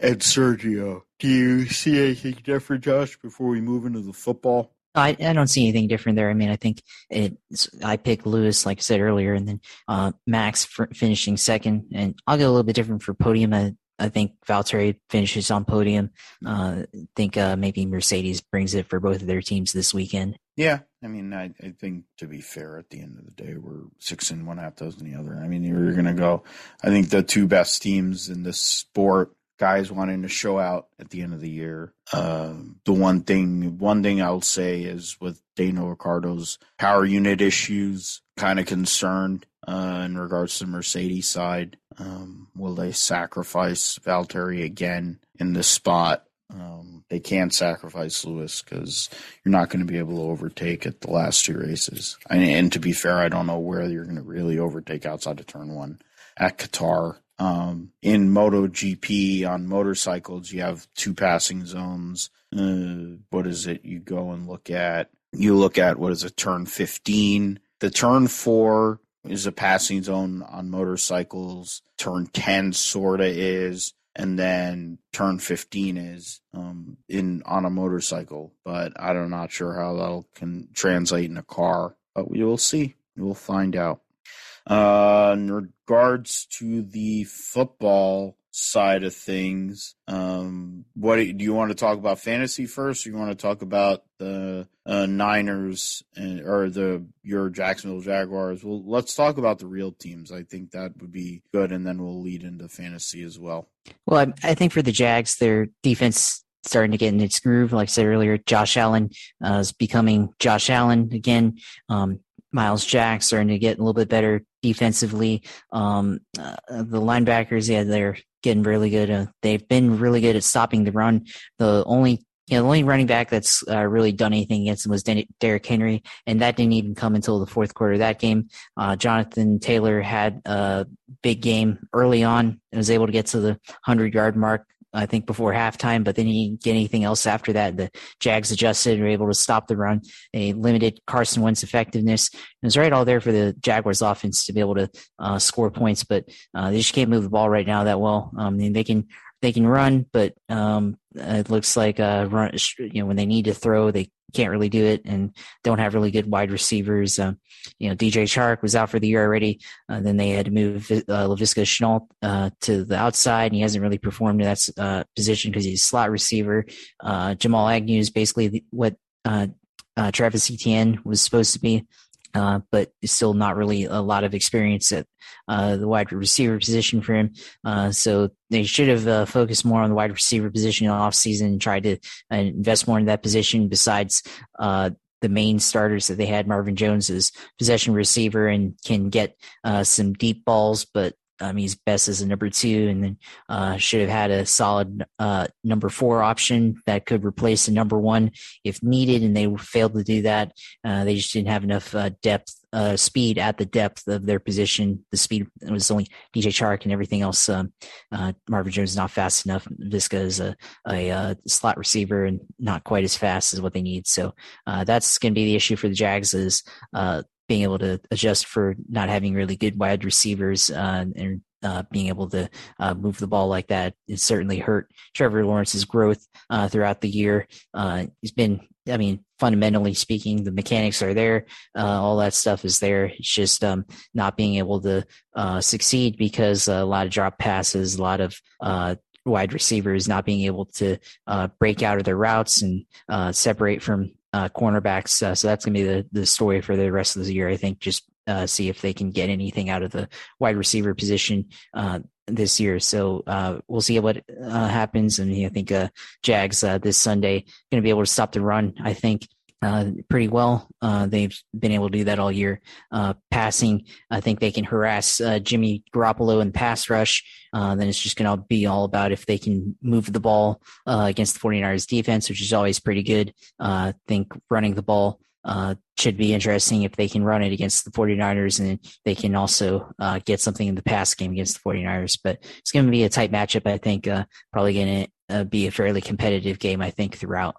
and Sergio. Do you see anything different, Josh, before we move into the football? I, I don't see anything different there. I mean, I think it. I picked Lewis, like I said earlier, and then uh, Max for finishing second. And I'll go a little bit different for podium. I, I think Valtteri finishes on podium. Uh, I think uh, maybe Mercedes brings it for both of their teams this weekend. Yeah, I mean, I, I think to be fair, at the end of the day, we're six and one half dozen the other. I mean, you're going to go. I think the two best teams in this sport, guys wanting to show out at the end of the year. Uh, the one thing, one thing I'll say is with Daniel Ricciardo's power unit issues, kind of concerned uh, in regards to the Mercedes side. Um, will they sacrifice Valtteri again in this spot? Um, they can't sacrifice Lewis because you're not going to be able to overtake at the last two races. And, and to be fair, I don't know where you're going to really overtake outside of turn one at Qatar. Um, in MotoGP on motorcycles, you have two passing zones. Uh, what is it? You go and look at, you look at what is it? Turn fifteen, the turn four is a passing zone on motorcycles. Turn ten sorta is. And then turn fifteen is um, in on a motorcycle, but I'm not sure how that'll can translate in a car. But we will see. We will find out. Uh, in regards to the football side of things, um, what do you want to talk about? Fantasy first, or you want to talk about the uh, Niners and or the your Jacksonville Jaguars? Well, let's talk about the real teams. I think that would be good, and then we'll lead into fantasy as well. Well, I, I think for the Jags, their defense starting to get in its groove. Like I said earlier, Josh Allen uh, is becoming Josh Allen again. Um, Miles Jack starting to get a little bit better defensively. Um, uh, the linebackers, yeah, they're getting really good. Uh, they've been really good at stopping the run. The only you know, the only running back that's uh, really done anything against them was Den- Derrick Henry, and that didn't even come until the fourth quarter of that game. Uh, Jonathan Taylor had a big game early on and was able to get to the hundred-yard mark, I think, before halftime, but then he didn't get anything else after that. The Jags adjusted and were able to stop the run. They limited Carson Wentz's effectiveness. It was right all there for the Jaguars offense to be able to uh, score points, but uh, they just can't move the ball right now that well. Um, and they can they can run, but um, it looks like uh, run, you know, when they need to throw, they can't really do it and don't have really good wide receivers. Um, you know, D J Chark was out for the year already. Uh, then they had to move uh, Laviska Shenault uh, to the outside, and he hasn't really performed in that uh, position because he's a slot receiver. Uh, Jamal Agnew is basically the, what uh, uh, Travis Etienne was supposed to be, uh, but still not really a lot of experience at uh, the wide receiver position for him. Uh, so they should have uh, focused more on the wide receiver position in the offseason and tried to uh, invest more in that position besides uh, the main starters that they had. Marvin Jones is possession receiver and can get uh, some deep balls, but um, he's best as a number two, and then uh, should have had a solid uh, number four option that could replace the number one if needed, and they failed to do that. Uh, they just didn't have enough uh, depth. Uh, speed at the depth of their position. The speed was only D J Chark, and everything else. Um, uh, Marvin Jones is not fast enough. Visca is a, a, a slot receiver and not quite as fast as what they need. So uh, that's going to be the issue for the Jags, is uh, being able to adjust for not having really good wide receivers uh, and uh, being able to uh, move the ball like that. It certainly hurt Trevor Lawrence's growth uh, throughout the year. Uh, he's been, I mean, fundamentally speaking, the mechanics are there. Uh, all that stuff is there. It's just um, not being able to uh, succeed because a lot of drop passes, a lot of uh, wide receivers not being able to uh, break out of their routes and uh, separate from uh, cornerbacks. Uh, so that's going to be the, the story for the rest of the year, I think. Just uh, see if they can get anything out of the wide receiver position uh, this year. So uh, we'll see what uh, happens. And I think uh, Jags uh, this Sunday going to be able to stop the run, I think, Uh, pretty well. Uh, they've been able to do that all year. Uh, passing, I think they can harass uh, Jimmy Garoppolo in pass rush. Uh, then it's just going to be all about if they can move the ball uh, against the 49ers defense, which is always pretty good. Uh, I think running the ball uh, should be interesting if they can run it against the 49ers, and they can also uh, get something in the pass game against the 49ers. But it's going to be a tight matchup, I think. Uh, probably going to uh, be a fairly competitive game, I think, throughout.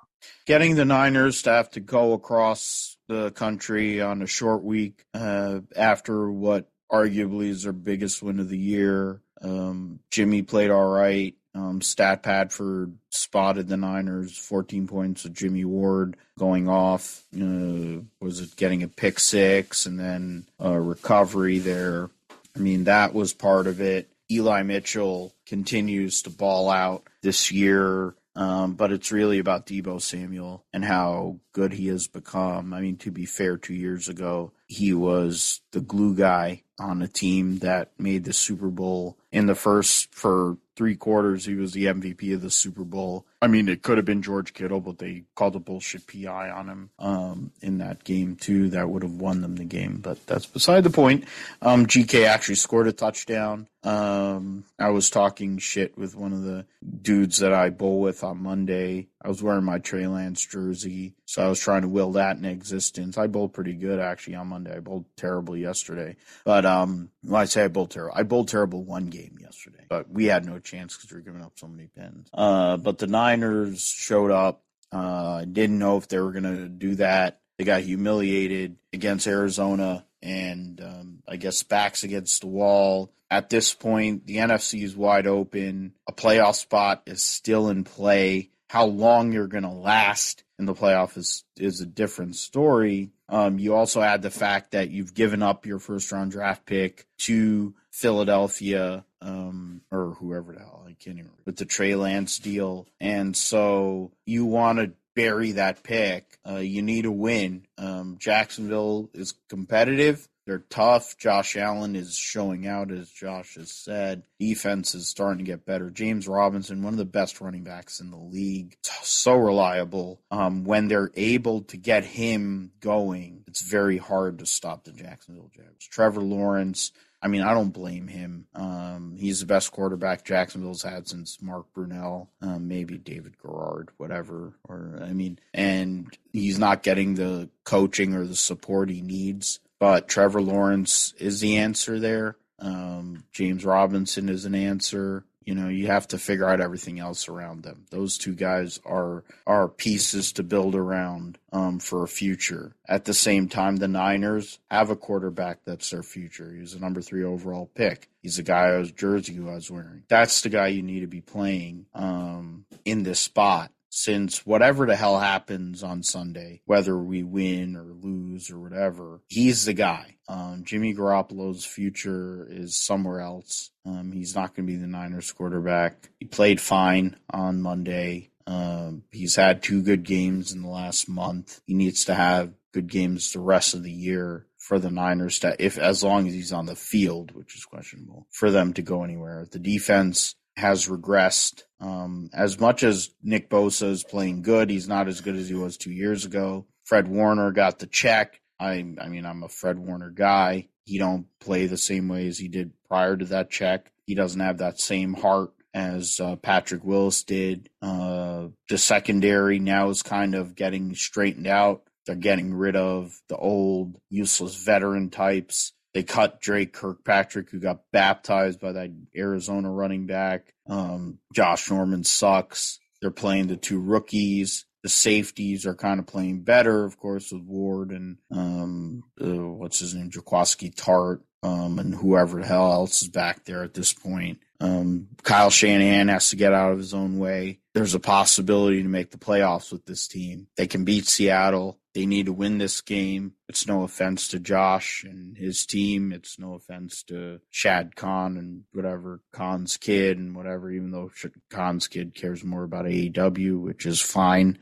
Getting the Niners to have to go across the country on a short week uh, after what arguably is their biggest win of the year. Um, Jimmy played all right. Um, Stat Padford spotted the Niners, fourteen points of Jimmy Ward going off. Uh, was it getting a pick six and then a recovery there? I mean, that was part of it. Eli Mitchell continues to ball out this year. Um, but it's really about Deebo Samuel and how good he has become. I mean, to be fair, two years ago, he was the glue guy on a team that made the Super Bowl. In the first, for three quarters, he was the M V P of the Super Bowl. I mean, it could have been George Kittle, but they called a bullshit P I on him um, in that game, too. That would have won them the game, but that's beside the point. Um, G K actually scored a touchdown. Um, I was talking shit with one of the dudes that I bowl with on Monday. I was wearing my Trey Lance jersey, so I was trying to will that in existence. I bowled pretty good, actually, on Monday. I bowled terrible yesterday. But um, when I say I bowled terrible, I bowled terrible one game yesterday. But we had no chance because we were giving up so many pins. Uh, but the Niners showed up. I uh, didn't know if they were going to do that. They got humiliated against Arizona and, um, I guess, backs against the wall. At this point, the N F C is wide open. A playoff spot is still in play. How long you're going to last in the playoff is, is a different story. Um, you also add the fact that you've given up your first-round draft pick to Philadelphia um, or whoever the hell, I can't even remember, with the Trey Lance deal. And so you want to bury that pick. Uh, you need a win. Um, Jacksonville is competitive. They're tough. Josh Allen is showing out, as Josh has said. Defense is starting to get better. James Robinson, one of the best running backs in the league, so reliable. Um, when they're able to get him going, it's very hard to stop the Jacksonville Jaguars. Trevor Lawrence, I mean, I don't blame him. Um, he's the best quarterback Jacksonville's had since Mark Brunell, um, maybe David Garrard, whatever. Or I mean, and he's not getting the coaching or the support he needs. But Trevor Lawrence is the answer there. Um, James Robinson is an answer. You know, you have to figure out everything else around them. Those two guys are are pieces to build around um, for a future. At the same time, the Niners have a quarterback that's their future. He was a number three overall pick. He's the guy whose jersey who I was wearing. That's the guy you need to be playing um, in this spot. Since whatever the hell happens on Sunday, whether we win or lose or whatever, he's the guy. Um, Jimmy Garoppolo's future is somewhere else. Um, he's not going to be the Niners quarterback. He played fine on Monday. Um, he's had two good games in the last month. He needs to have good games the rest of the year for the Niners to, if as long as he's on the field, which is questionable, for them to go anywhere. The defense has regressed. Um, as much as Nick Bosa is playing good, he's not as good as he was two years ago. Fred Warner got the check. I, I mean, I'm a Fred Warner guy. He don't play the same way as he did prior to that check. He doesn't have that same heart as uh, Patrick Willis did. Uh, the secondary now is kind of getting straightened out. They're getting rid of the old, useless veteran types. They cut Drake Kirkpatrick, who got baptized by that Arizona running back. Um, Josh Norman sucks. They're playing the two rookies. The safeties are kind of playing better, of course, with Ward and um, uh, what's his name, Jaquaski Tart, um, and whoever the hell else is back there at this point. Um, Kyle Shanahan has to get out of his own way. There's a possibility to make the playoffs with this team. They can beat Seattle. They need to win this game. It's no offense to Josh and his team. It's no offense to Shad Khan and whatever, Khan's kid and whatever, even though Khan's kid cares more about A E W, which is fine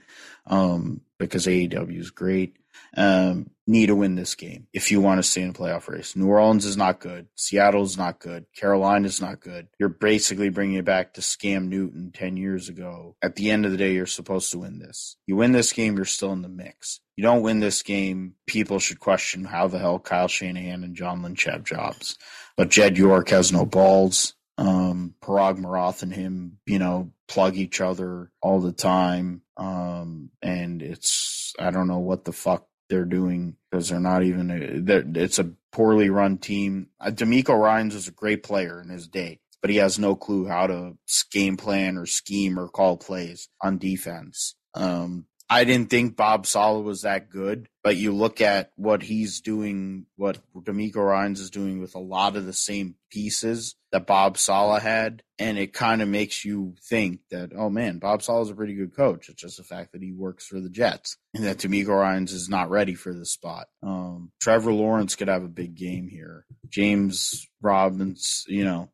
um, because A E W is great. Um, need to win this game if you want to stay in a playoff race. New Orleans is not good. Seattle is not good. Carolina is not good. You're basically bringing it back to Cam Newton ten years ago. At the end of the day, you're supposed to win this. You win this game, you're still in the mix. You don't win this game, people should question how the hell Kyle Shanahan and John Lynch have jobs. But Jed York has no balls. Um, Parag Marath and him, you know, plug each other all the time. Um, and it's, I don't know what the fuck they're doing because they're not even a, they're, it's a poorly run team. Uh, DeMeco Ryans was a great player in his day, but he has no clue how to game plan or scheme or call plays on defense. Um, I didn't think Bob Sala was that good, but you look at what he's doing, what DeMeco Ryans is doing with a lot of the same pieces that Bob Sala had, and it kind of makes you think that, oh man, Bob Sala's a pretty good coach. It's just the fact that he works for the Jets and that DeMeco Ryans is not ready for this spot. Um, Trevor Lawrence could have a big game here. James Robinson, you know,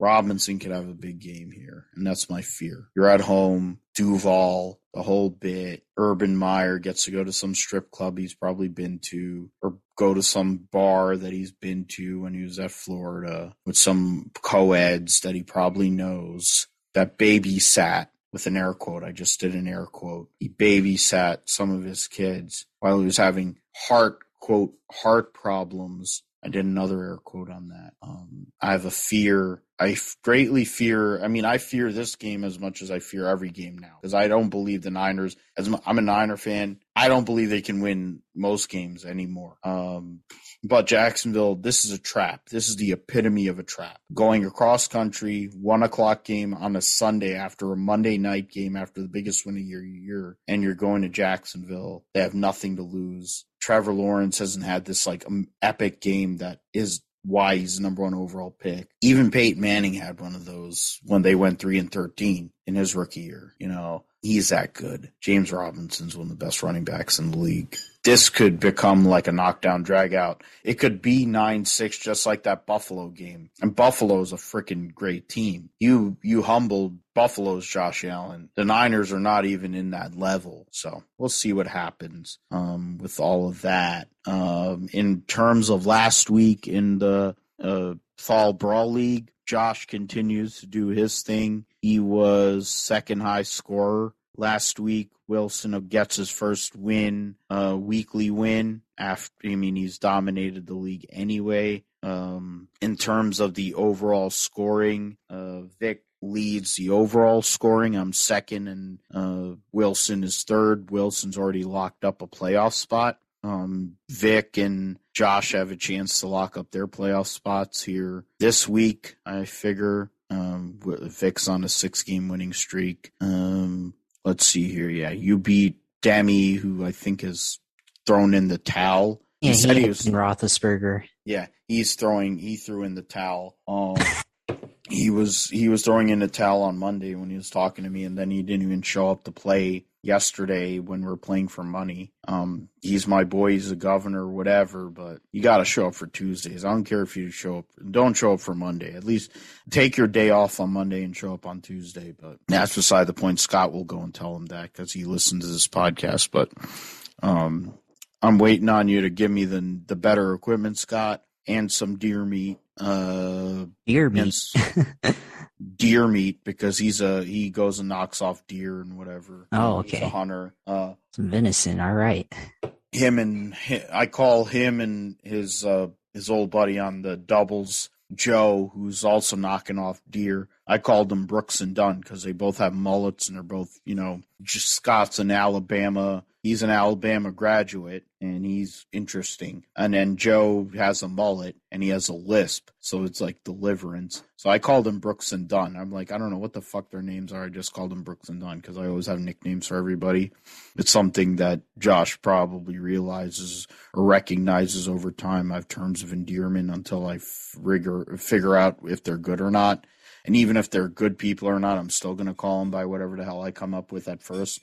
Robinson could have a big game here, and that's my fear. You're at home, Duval, the whole bit. Urban Meyer gets to go to some strip club he's probably been to, or go to some bar that he's been to when he was at Florida with some co-eds that he probably knows that babysat, with an air quote. I just did an air quote. He babysat some of his kids while he was having heart, quote, heart problems. I did another air quote on that. Um, I have a fear. I greatly fear. I mean, I fear this game as much as I fear every game now because I don't believe the Niners. As I'm a Niner fan, I don't believe they can win most games anymore. Um, but Jacksonville, this is a trap. This is the epitome of a trap. Going across country, one o'clock game on a Sunday after a Monday night game after the biggest win of your year, and you're going to Jacksonville. They have nothing to lose. Trevor Lawrence hasn't had this like um, epic game that is why he's the number one overall pick. Even Peyton Manning had one of those when they went three and thirteen in his rookie year. You know, he's that good. James Robinson's one of the best running backs in the league. this could become like a knockdown dragout. It could be nine six, just like that Buffalo game. And Buffalo's a freaking great team. You you humbled Buffalo's Josh Allen. The Niners are not even in that level. So we'll see what happens um, with all of that. Um, in terms of last week in the uh, Fall Brawl League, Josh continues to do his thing. He was second high scorer last week. Wilson gets his first win, uh, weekly win. After, I mean, he's dominated the league anyway. Um, in terms of the overall scoring, uh, Vic leads the overall scoring. I'm second, and uh, Wilson is third. Wilson's already locked up a playoff spot. Um, Vic and Josh have a chance to lock up their playoff spots here this week, I figure. Um, Vic's on a six-game winning streak. Um, let's see here. Yeah, you beat Demi, who I think has thrown in the towel. Yeah, he said he was Roethlisberger. Yeah, he's throwing. He threw in the towel. Um, he was he was throwing in the towel on Monday when he was talking to me, and then he didn't even show up to play yesterday when we were playing for money. Um, he's my boy. He's the governor, whatever. But you got to show up for Tuesdays. I don't care if you show up. Don't show up for Monday. At least take your day off on Monday and show up on Tuesday. But that's beside the point. Scott will go and tell him that because he listens to this podcast. But um, I'm waiting on you to give me the the better equipment, Scott, and some deer meat. Uh, deer meat. Deer meat, because he's a he goes and knocks off deer and whatever. Oh, okay. He's a hunter. Uh, some venison. All right. Him and I call him and his uh, his old buddy on the doubles, Joe, who's also knocking off deer. I called them Brooks and Dunn because they both have mullets and they're both, you know, just Scott's in Alabama. He's an Alabama graduate, and he's interesting. And then Joe has a mullet, and he has a lisp, so it's like Deliverance. So I called him Brooks and Dunn. I'm like, I don't know what the fuck their names are. I just called him Brooks and Dunn because I always have nicknames for everybody. It's something that Josh probably realizes or recognizes over time. I have terms of endearment until I figure, figure out if they're good or not. And even if they're good people or not, I'm still going to call them by whatever the hell I come up with at first.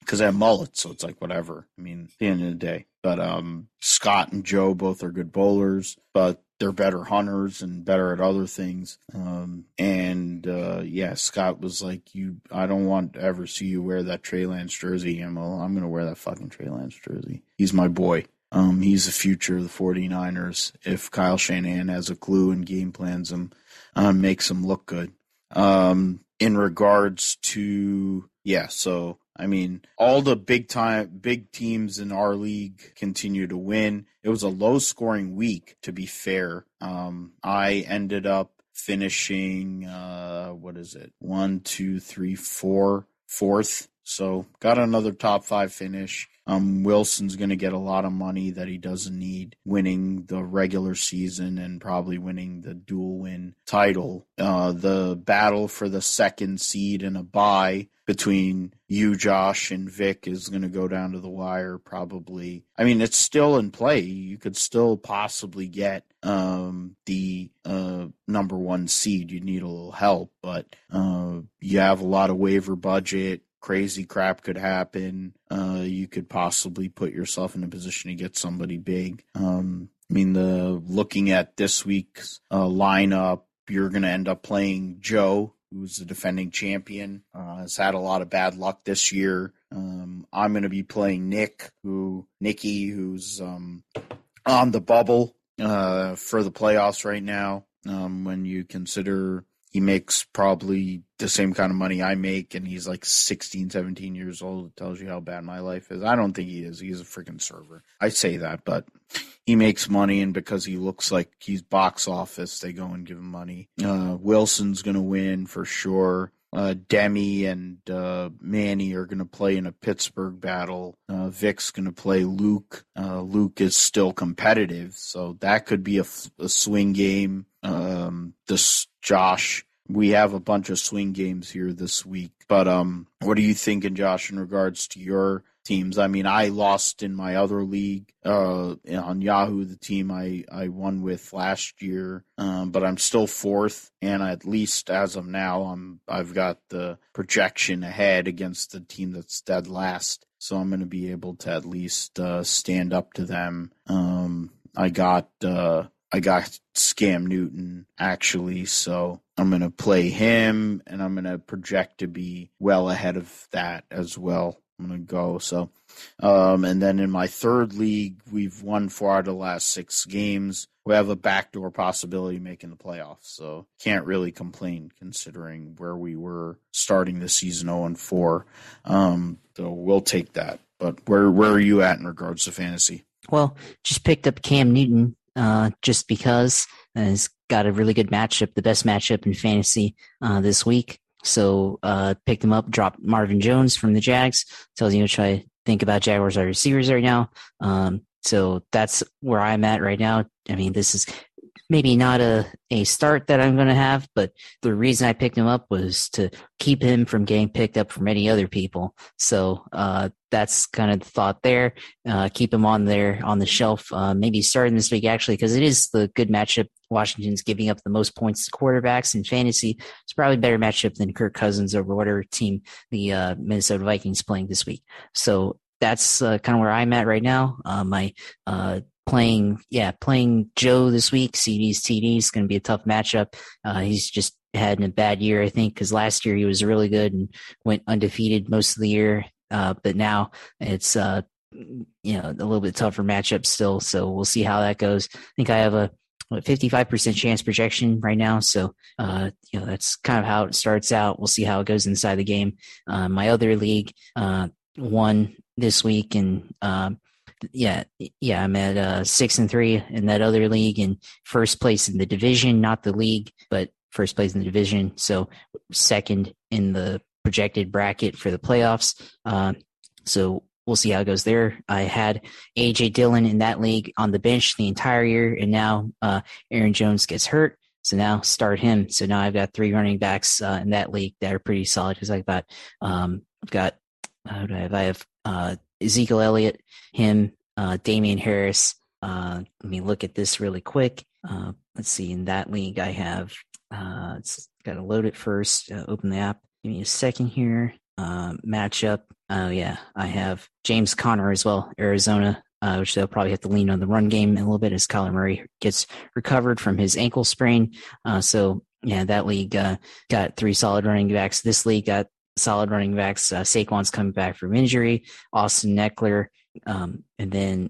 Because I have mullets, so it's like whatever. I mean, at the end of the day. But um, Scott and Joe both are good bowlers, but they're better hunters and better at other things. Um, and uh, yeah, Scott was like, "You, I don't want to ever see you wear that Trey Lance jersey." And well, I'm going to wear that fucking Trey Lance jersey. He's my boy. Um, he's the future of the 49ers. If Kyle Shanahan has a clue and game plans him, um, makes him look good. Um, in regards to, yeah, so. I mean, all the big time, big teams in our league continue to win. It was a low scoring week, to be fair. Um, I ended up finishing, uh, what is it? One, two, three, four, fourth. So got another top five finish. Um, Wilson's going to get a lot of money that he doesn't need, winning the regular season and probably winning the dual win title. Uh, the battle for the second seed and a bye between you, Josh, and Vic is going to go down to the wire probably. I mean, it's still in play. You could still possibly get um, the uh, number one seed. You need a little help, but uh, you have a lot of waiver budget. Crazy crap could happen. Uh, you could possibly put yourself in a position to get somebody big. Um, I mean, the looking at this week's uh, lineup, you're going to end up playing Joe, who's the defending champion, uh, has had a lot of bad luck this year. Um, I'm going to be playing Nick, who Nicky, who's um, on the bubble uh, for the playoffs right now. Um, when you consider he makes probably the same kind of money I make, and he's like sixteen, seventeen years old. It tells you how bad my life is. I don't think he is. He's a freaking server. I say that, but he makes money, and because he looks like he's box office, they go and give him money. Uh, Wilson's going to win for sure. Uh, Demi and uh, Manny are going to play in a Pittsburgh battle. Uh, Vic's going to play Luke. Uh, Luke is still competitive, so that could be a, a swing game. Um, this Josh, we have a bunch of swing games here this week, but um, what are you thinking, Josh, in regards to your teams? I mean, I lost in my other league uh, on Yahoo, the team I, I won with last year, um, but I'm still fourth, and at least as of now, I'm, I've got the projection ahead against the team that's dead last. so I'm going to be able to at least uh, stand up to them. Um, I got uh, I got Cam Newton, actually, so I'm going to play him, and I'm going to project to be well ahead of that as well. I'm going to go, so... Um, and then in my third league, we've won four out of the last six games. We have a backdoor possibility of making the playoffs, so can't really complain considering where we were starting the season oh and four. Um, so we'll take that. But where where are you at in regards to fantasy? Well, just picked up Cam Newton uh, just because he's got a really good matchup, the best matchup in fantasy uh, this week. So uh, picked him up, dropped Marvin Jones from the Jags. Tells you to try think about Jaguars are receivers right now. Um, so that's where I'm at right now. I mean, this is maybe not a, a start that I'm going to have, but the reason I picked him up was to keep him from getting picked up from any other people. So uh, that's kind of the thought there. Uh, keep him on there on the shelf, uh, maybe starting this week, actually, because it is the good matchup. Washington's giving up the most points to quarterbacks in fantasy. It's probably a better matchup than Kirk Cousins over whatever team the uh, Minnesota Vikings playing this week. So that's uh, kind of where I'm at right now. Uh, my uh, playing, yeah, playing Joe this week, C D's T D's is going to be a tough matchup. Uh, he's just had a bad year, I think, because last year he was really good and went undefeated most of the year. Uh, but now it's, uh, you know, a little bit tougher matchup still. So we'll see how that goes. I think I have a fifty-five percent chance projection right now. So, uh, you know, that's kind of how it starts out. We'll see how it goes inside the game. Uh, my other league uh, won this week. And um, yeah, yeah, I'm at uh, six and three in that other league and first place in the division, not the league, but first place in the division. So second in the projected bracket for the playoffs. Uh, so we'll see how it goes there. I had A J Dillon in that league on the bench the entire year, and now uh, Aaron Jones gets hurt, so now start him. So now I've got three running backs uh, in that league that are pretty solid. Because I've got, um, I've got, how do I have? I have uh, Ezekiel Elliott, him, uh, Damian Harris. Uh, let me look at this really quick. Uh, let's see. In that league, I have. Uh, it's got to load it first. Uh, open the app. Give me a second here. Uh, matchup. Oh, yeah. I have James Conner as well, Arizona, uh, which they'll probably have to lean on the run game a little bit as Kyler Murray gets recovered from his ankle sprain. Uh, so, yeah, that league uh, got three solid running backs. This league got solid running backs. Uh, Saquon's coming back from injury. Austin Eckler. Um, and then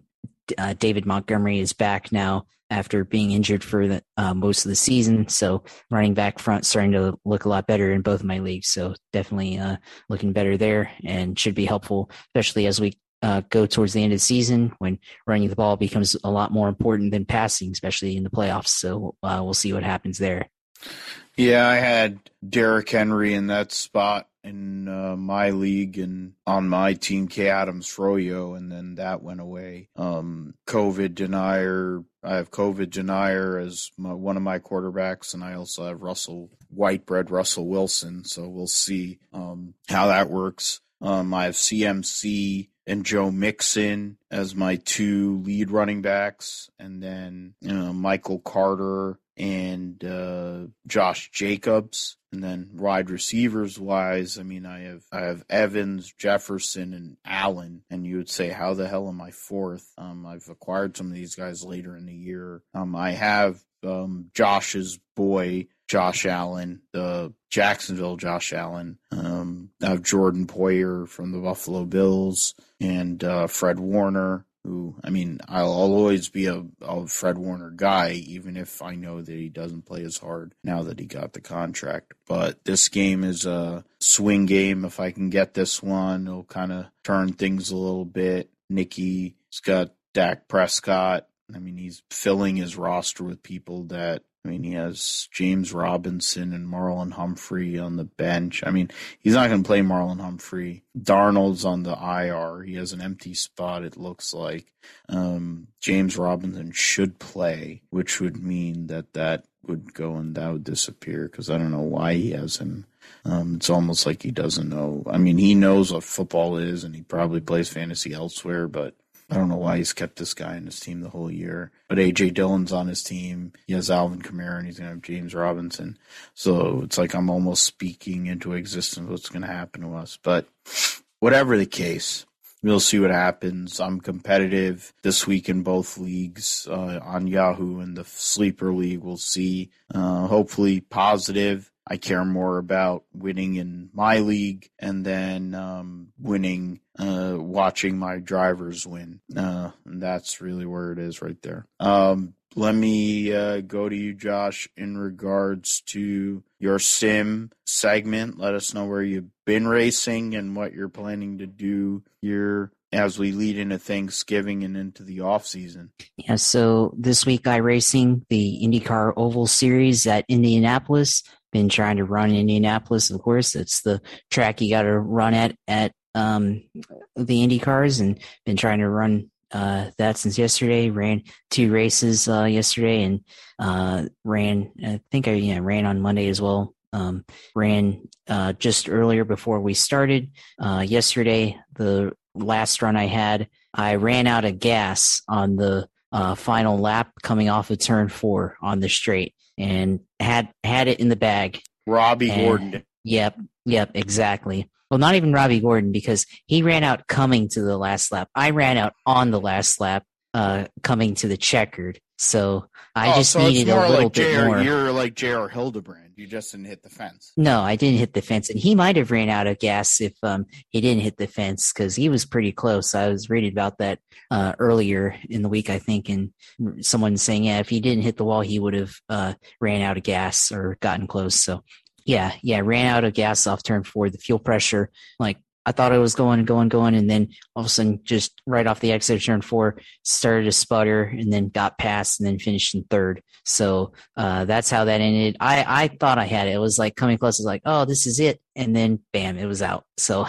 uh, David Montgomery is back now after being injured for the, uh, most of the season. So running back front starting to look a lot better in both of my leagues. So definitely uh, looking better there and should be helpful, especially as we uh, go towards the end of the season when running the ball becomes a lot more important than passing, especially in the playoffs. So uh, we'll see what happens there. Yeah, I had Derrick Henry in that spot in uh, my league and on my team, K. Adams-Froyo, and then that went away. Um, COVID denier, I have COVID denier as my, one of my quarterbacks, and I also have Russell Whitebread, Russell Wilson, so we'll see um, how that works. Um, I have C M C and Joe Mixon as my two lead running backs, and then you know, Michael Carter and uh, Josh Jacobs. And then wide receivers wise, I mean, I have I have Evans, Jefferson, and Allen. And you would say, how the hell am I fourth? Um, I've acquired some of these guys later in the year. Um, I have um, Josh's boy, Josh Allen, the Jacksonville Josh Allen. Um, I have Jordan Poyer from the Buffalo Bills and uh, Fred Warner. Who, I mean, I'll, I'll always be a, a Fred Warner guy, even if I know that he doesn't play as hard now that he got the contract. But this game is a swing game. If I can get this one, it'll kind of turn things a little bit. Nicky's got Dak Prescott. I mean, he's filling his roster with people that, I mean, he has James Robinson and Marlon Humphrey on the bench. I mean, he's not going to play Marlon Humphrey. Darnold's on the I R. He has an empty spot, it looks like. Um, James Robinson should play, which would mean that that would go and that would disappear because I don't know why he has him. Um, it's almost like he doesn't know. I mean, he knows what football is, and he probably plays fantasy elsewhere, but I don't know why he's kept this guy in his team the whole year. But A J Dillon's on his team. He has Alvin Kamara, and he's going to have James Robinson. So it's like I'm almost speaking into existence what's going to happen to us. But whatever the case, we'll see what happens. I'm competitive this week in both leagues uh, on Yahoo and the Sleeper League. We'll see. Uh, hopefully positive. I care more about winning in my league and then um, winning, uh, watching my drivers win. Uh, and that's really where it is right there. Um, let me uh, go to you, Josh, in regards to your sim segment. Let us know where you've been racing and what you're planning to do here as we lead into Thanksgiving and into the off season. Yeah, so this week iRacing, the IndyCar Oval Series at Indianapolis. Been trying to run Indianapolis, of course. That's the track you got to run at at um, the IndyCars, and been trying to run uh, that since yesterday. Ran two races uh, yesterday, and uh, ran. I think I yeah, ran on Monday as well. Um, ran uh, just earlier before we started uh, yesterday. The last run I had, I ran out of gas on the uh, final lap coming off of turn four on the straight. And had had it in the bag. Robbie and, Gordon. Yep, yep, exactly. Well, not even Robbie Gordon, because he ran out coming to the last lap. I ran out on the last lap uh, coming to the checkered. So I oh, just so needed a little like bit J R, more. You're like J R Hildebrand. You just didn't hit the fence. No, I didn't hit the fence. And he might have ran out of gas if um, he didn't hit the fence, because he was pretty close. I was reading about that uh, earlier in the week, I think, and someone saying, yeah, if he didn't hit the wall, he would have uh, ran out of gas or gotten close. So, yeah, yeah, ran out of gas off turn four. The fuel pressure, like, I thought it was going, going, going, and then all of a sudden, just right off the exit of turn four, started to sputter, and then got past, and then finished in third. So uh, that's how that ended. I, I thought I had it. It was like coming close. It was like, oh, this is it, and then bam, it was out. So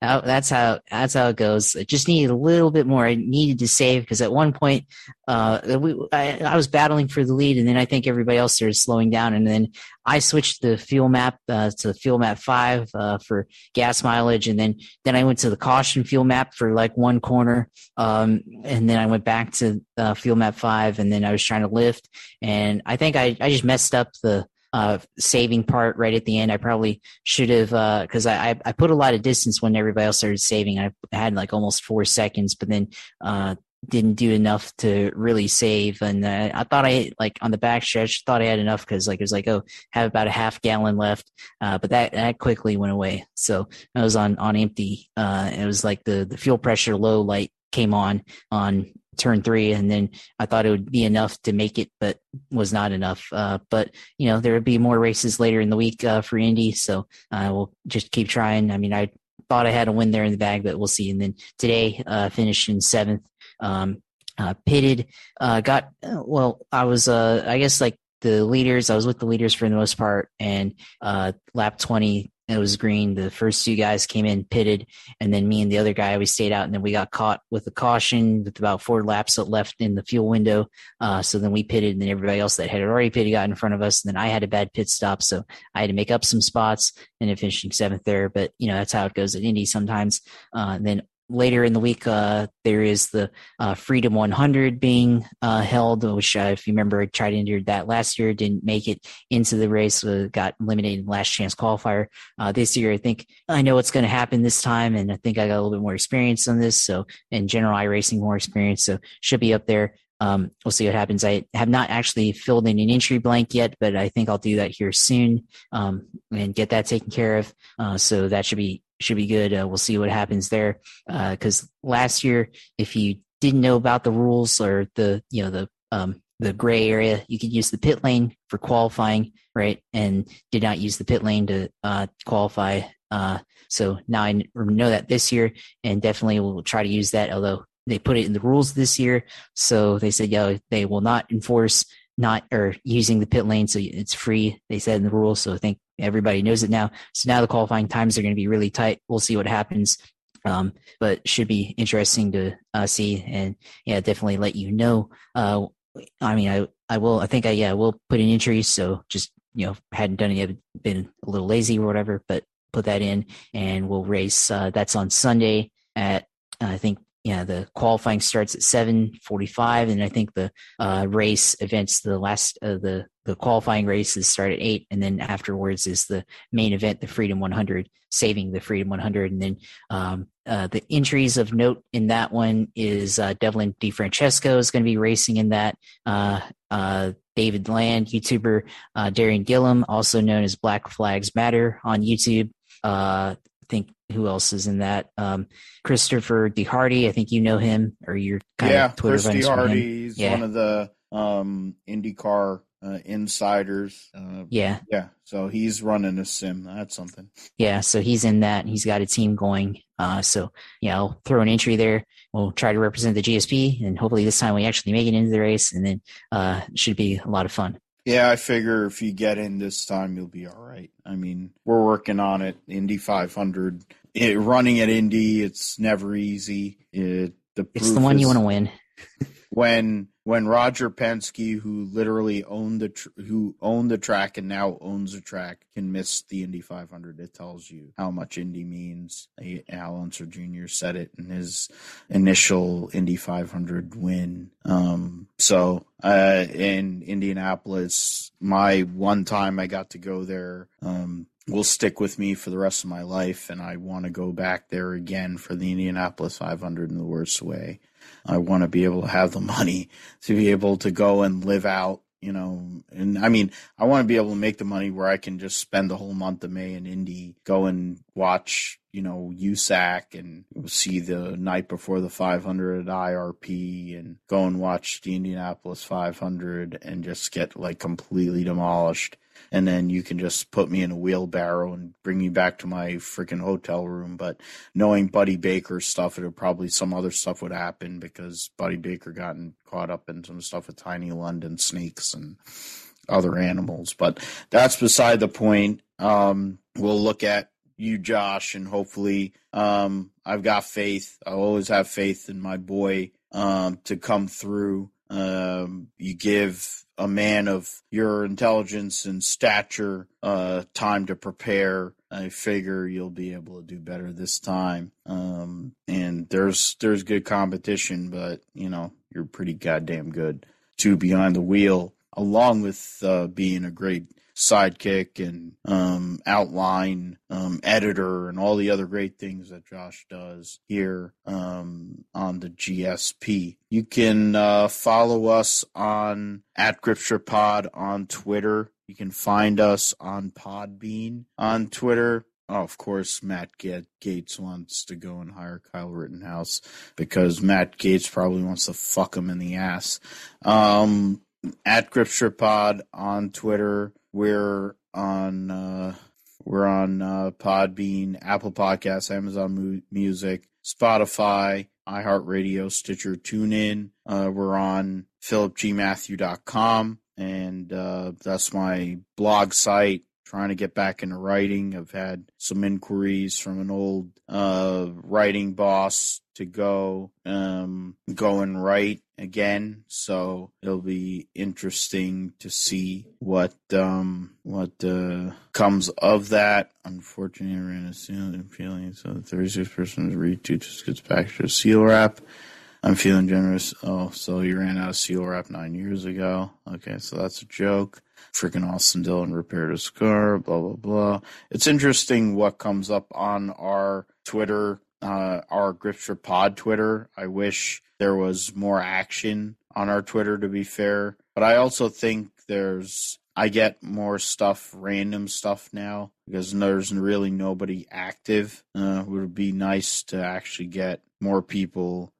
that's how that's how it goes. I just needed a little bit more. I needed to save, because at one point, uh, we I, I was battling for the lead, and then I think everybody else started slowing down, and then I switched the fuel map uh, to fuel map five uh, for gas mileage, and then, then I went to the caution fuel map for like one corner, um, and then I went back to uh, fuel map five, and then I was trying to lift, and I think I, I just messed up the uh, saving part right at the end. I probably should have uh, because I, I put a lot of distance when everybody else started saving. I had like almost four seconds, but then uh, didn't do enough to really save, and uh, I thought I like on the back stretch thought I had enough, because like it was like, oh, have about a half gallon left, uh, but that that quickly went away. So I was on on empty. Uh, it was like the the fuel pressure low light came on on turn three, and then I thought it would be enough to make it, but was not enough. Uh, but you know, there would be more races later in the week uh, for Indy, so I uh, will just keep trying. I mean, I thought I had a win there in the bag, but we'll see. And then today, uh, finished in seventh. Um, uh, pitted, uh, got, well, I was, uh, I guess like the leaders, I was with the leaders for the most part, and, uh, lap twenty, it was green. The first two guys came in, pitted, and then me and the other guy, we stayed out, and then we got caught with a caution with about four laps left in the fuel window. Uh, so then we pitted, and then everybody else that had already pitted got in front of us, and then I had a bad pit stop, so I had to make up some spots, and it finished seventh there. But you know, that's how it goes at Indy sometimes. Uh, and then later in the week, uh, there is the uh, Freedom one hundred being uh, held, which, uh, if you remember, I tried to enter that last year, didn't make it into the race, uh, got eliminated in last chance qualifier. Uh, this year, I think I know what's going to happen this time, and I think I got a little bit more experience on this. So, in general, iRacing, more experience, so should be up there. Um, we'll see what happens. I have not actually filled in an entry blank yet, but I think I'll do that here soon, um, and get that taken care of. Uh, so that should be. Should be good. Uh, we'll see what happens there. Uh, cause last year, if you didn't know about the rules or the, you know, the, um, the gray area, you could use the pit lane for qualifying, right? And did not use the pit lane to uh, qualify. Uh, so now I know that this year, and definitely we'll try to use that. Although they put it in the rules this year. So they said, yo, they will not enforce not or using the pit lane. So it's free. They said in the rules. So I think everybody knows it now. So now the qualifying times are going to be really tight. We'll see what happens. Um, but should be interesting to uh, see, and yeah, definitely let you know. Uh, I mean, I, I will, I think I, yeah, I will put in entries. So just, you know, hadn't done it yet, been a little lazy or whatever, but put that in, and we'll race. Uh, that's on Sunday at, uh, I think, yeah, the qualifying starts at seven forty-five, and I think the uh, race events, the last uh, the the qualifying races start at eight, and then afterwards is the main event, the Freedom one hundred, saving the Freedom one hundred. And then um, uh, the entries of note in that one is uh, Devlin DeFrancesco is going to be racing in that. Uh, uh, David Land, YouTuber uh, Darian Gillum, also known as Black Flags Matter on YouTube. Uh, I think who else is in that? Um, Christopher DeHardy, I think you know him, or you're kind yeah, of Twitter friends from him. He's yeah, Chris DeHardy is one of the um, IndyCar Uh, insiders. Uh, yeah. Yeah. So he's running a sim. That's something. Yeah. So he's in that. He's got a team going. Uh, so, yeah, I'll throw an entry there. We'll try to represent the G S P, and hopefully this time we actually make it into the race, and then uh, it should be a lot of fun. Yeah. I figure if you get in this time, you'll be all right. I mean, we're working on it. Indy five hundred. It, running at Indy, it's never easy. It, the it's the one you want to win. When when Roger Penske, who literally owned the tr- who owned the track and now owns the track, can miss the Indy five hundred, it tells you how much Indy means. Al Unser Junior said it in his initial Indy five hundred win. Um, so uh, in Indianapolis, my one time I got to go there um, will stick with me for the rest of my life, and I want to go back there again for the Indianapolis five hundred in the worst way. I want to be able to have the money to be able to go and live out, you know, and I mean, I want to be able to make the money where I can just spend the whole month of May in Indy, go and watch, you know, U S A C and see the night before the five hundred at I R P and go and watch the Indianapolis five hundred and just get like completely demolished. And then you can just put me in a wheelbarrow and bring me back to my freaking hotel room. But knowing Buddy Baker's stuff, it would probably some other stuff would happen because Buddy Baker gotten caught up in some stuff with tiny London snakes and other animals. But that's beside the point. Um, we'll look at you, Josh, and hopefully um, I've got faith. I always have faith in my boy um, to come through. Um, you give a man of your intelligence and stature uh, time to prepare. I figure you'll be able to do better this time. Um, and there's there's good competition, but, you know, you're pretty goddamn good. Two behind the wheel, along with uh, being a great sidekick and um, outline um, editor and all the other great things that Josh does here um, on the G S P. You can uh, follow us on at GripStripPod on Twitter. You can find us on Podbean on Twitter. Oh, of course, Matt Get- Gates wants to go and hire Kyle Rittenhouse because Matt Gates probably wants to fuck him in the ass. Um, at GripStripPod on Twitter. We're on uh, we're on uh, Podbean, Apple Podcasts, Amazon Mu- Music, Spotify, iHeartRadio, Stitcher, TuneIn. Uh, we're on philip g matthew dot com, and uh, that's my blog site. Trying to get back into writing. I've had some inquiries from an old uh, writing boss to go um, go and write again, so it'll be interesting to see what um, what uh, comes of that. Unfortunately, I ran a seal appealing, so the thirty-six person to read two just gets back to a seal wrap. I'm feeling generous. Oh, so you ran out of seal wrap nine years ago. Okay, so that's a joke. Freaking Austin Dillon repaired his car, blah, blah, blah. It's interesting what comes up on our Twitter, uh, our Gripster Pod Twitter. I wish there was more action on our Twitter, to be fair. But I also think there's, I get more stuff, random stuff now, because there's really nobody active. Uh, it would be nice to actually get more people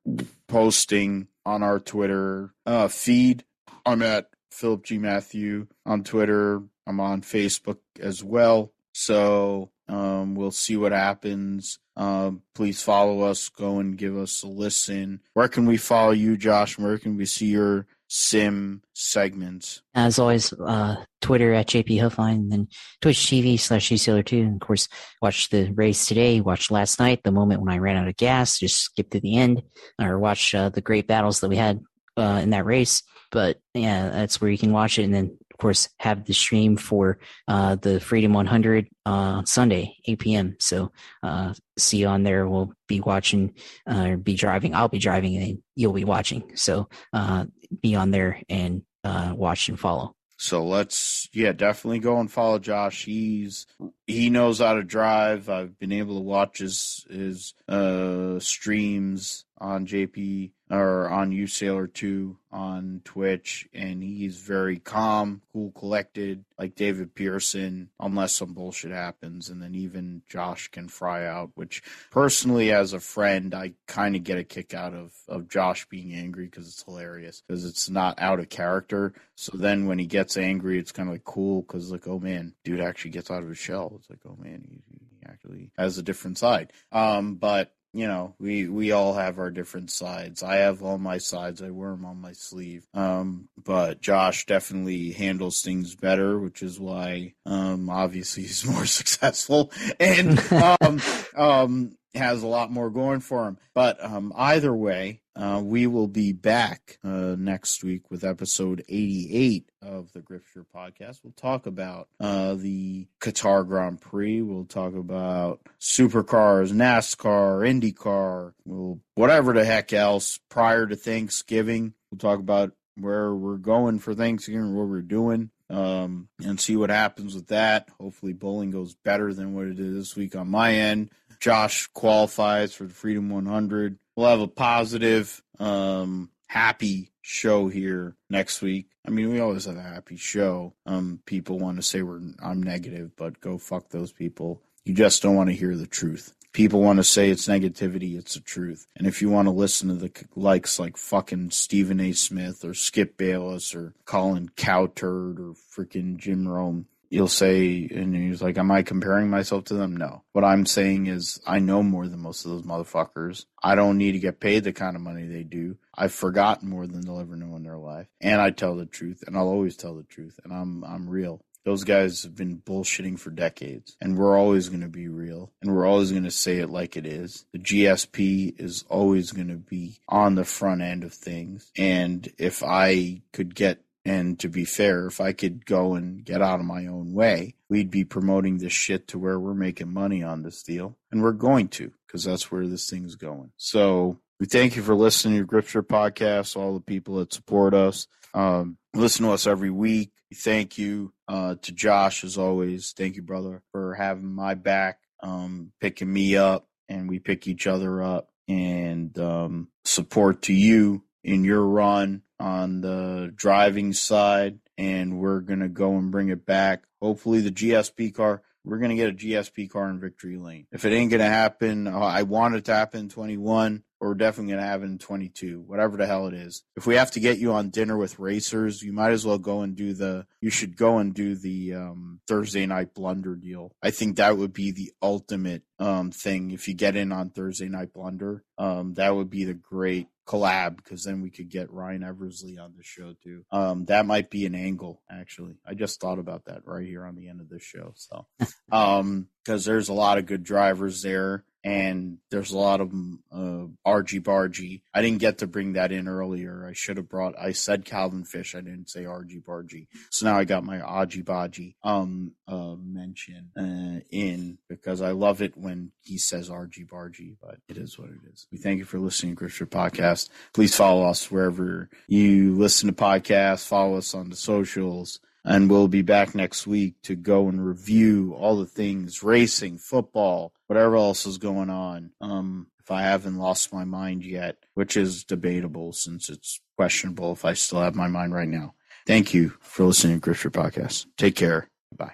posting on our Twitter uh, feed. I'm at Philip G. Matthew on Twitter. I'm on Facebook as well. So um, we'll see what happens. Um, please follow us. Go and give us a listen. Where can we follow you, Josh? Where can we see your sim segments? As always, uh, Twitter at J P Huffine, and then Twitch T V slash U C L R two. And of course, watch the race today, watch last night, the moment when I ran out of gas, just skip to the end, or watch uh, the great battles that we had uh, in that race. But yeah, that's where you can watch it. And then course, have the stream for uh, the Freedom one hundred uh, on Sunday, eight p.m. So uh, see you on there. We'll be watching uh, or be driving. I'll be driving and you'll be watching. So uh, be on there and uh, watch and follow. So let's, yeah, definitely go and follow Josh. He's, he knows how to drive. I've been able to watch his, his uh, streams on J P or on U Sailor two on Twitch, and he's very calm, cool, collected, like David Pearson, unless some bullshit happens. And then even Josh can fry out, which personally as a friend, I kind of get a kick out of, of Josh being angry because it's hilarious, because it's not out of character. So then when he gets angry, it's kind of like cool because like, oh man, dude actually gets out of his shell. It's like, oh man, he, he actually has a different side. Um, but you know, we, we all have our different sides. I have all my sides. I wear them on my sleeve. Um, but Josh definitely handles things better, which is why, um, obviously he's more successful and, um, um, has a lot more going for him. But, um, either way, uh, we will be back, uh, next week with episode eighty-eight of the Gripster podcast. We'll talk about, uh, the Qatar Grand Prix. We'll talk about supercars, NASCAR, IndyCar, we'll, whatever the heck else prior to Thanksgiving. We'll talk about where we're going for Thanksgiving, what we're doing. Um, and see what happens with that. Hopefully bowling goes better than what it did this week on my end. Josh qualifies for the Freedom one hundred. We'll have a positive, um, happy show here next week. I mean, we always have a happy show. Um, people want to say we're I'm negative, but go fuck those people. You just don't want to hear the truth. People want to say it's negativity, it's the truth. And if you want to listen to the likes like fucking Stephen A. Smith or Skip Bayless or Colin Cowherd or freaking Jim Rome, you'll say, and he's like, am I comparing myself to them? No. What I'm saying is I know more than most of those motherfuckers. I don't need to get paid the kind of money they do. I've forgotten more than they'll ever know in their life. And I tell the truth, and I'll always tell the truth, and I'm I'm real. Those guys have been bullshitting for decades, and we're always going to be real, and we're always going to say it like it is. The G S P is always going to be on the front end of things, and if I could get, and to be fair, if I could go and get out of my own way, we'd be promoting this shit to where we're making money on this deal, and we're going to, because that's where this thing's going. So we thank you for listening to Gripster Podcast, all the people that support us, um, listen to us every week. Thank you uh, to Josh, as always. Thank you, brother, for having my back, um, picking me up, and we pick each other up. And um, support to you in your run on the driving side. And we're going to go and bring it back. Hopefully the G S P car, we're going to get a G S P car in victory lane. If it ain't going to happen, I want it to happen in twenty-one. Or we're definitely going to have it in twenty-two, whatever the hell it is. If we have to get you on Dinner with Racers, you might as well go and do the, you should go and do the um, Thursday Night Blunder deal. I think that would be the ultimate um, thing. If you get in on Thursday Night Blunder, um, that would be the great collab, because then we could get Ryan Eversley on the show too. Um, that might be an angle, actually. I just thought about that right here on the end of this show. So, um, because there's a lot of good drivers there. And there's a lot of them, uh, argy bargy. I didn't get to bring that in earlier. I should have brought, I said Calvin Fish. I didn't say argy bargy. So now I got my argy bargy, um, uh, mention, uh, in, because I love it when he says argy bargy, but it is what it is. We thank you for listening to Gripster Podcast. Please follow us wherever you listen to podcasts. Follow us on the socials. And we'll be back next week to go and review all the things, racing, football, whatever else is going on. Um, if I haven't lost my mind yet, which is debatable since it's questionable if I still have my mind right now. Thank you for listening to Gripster Podcast. Take care. Bye.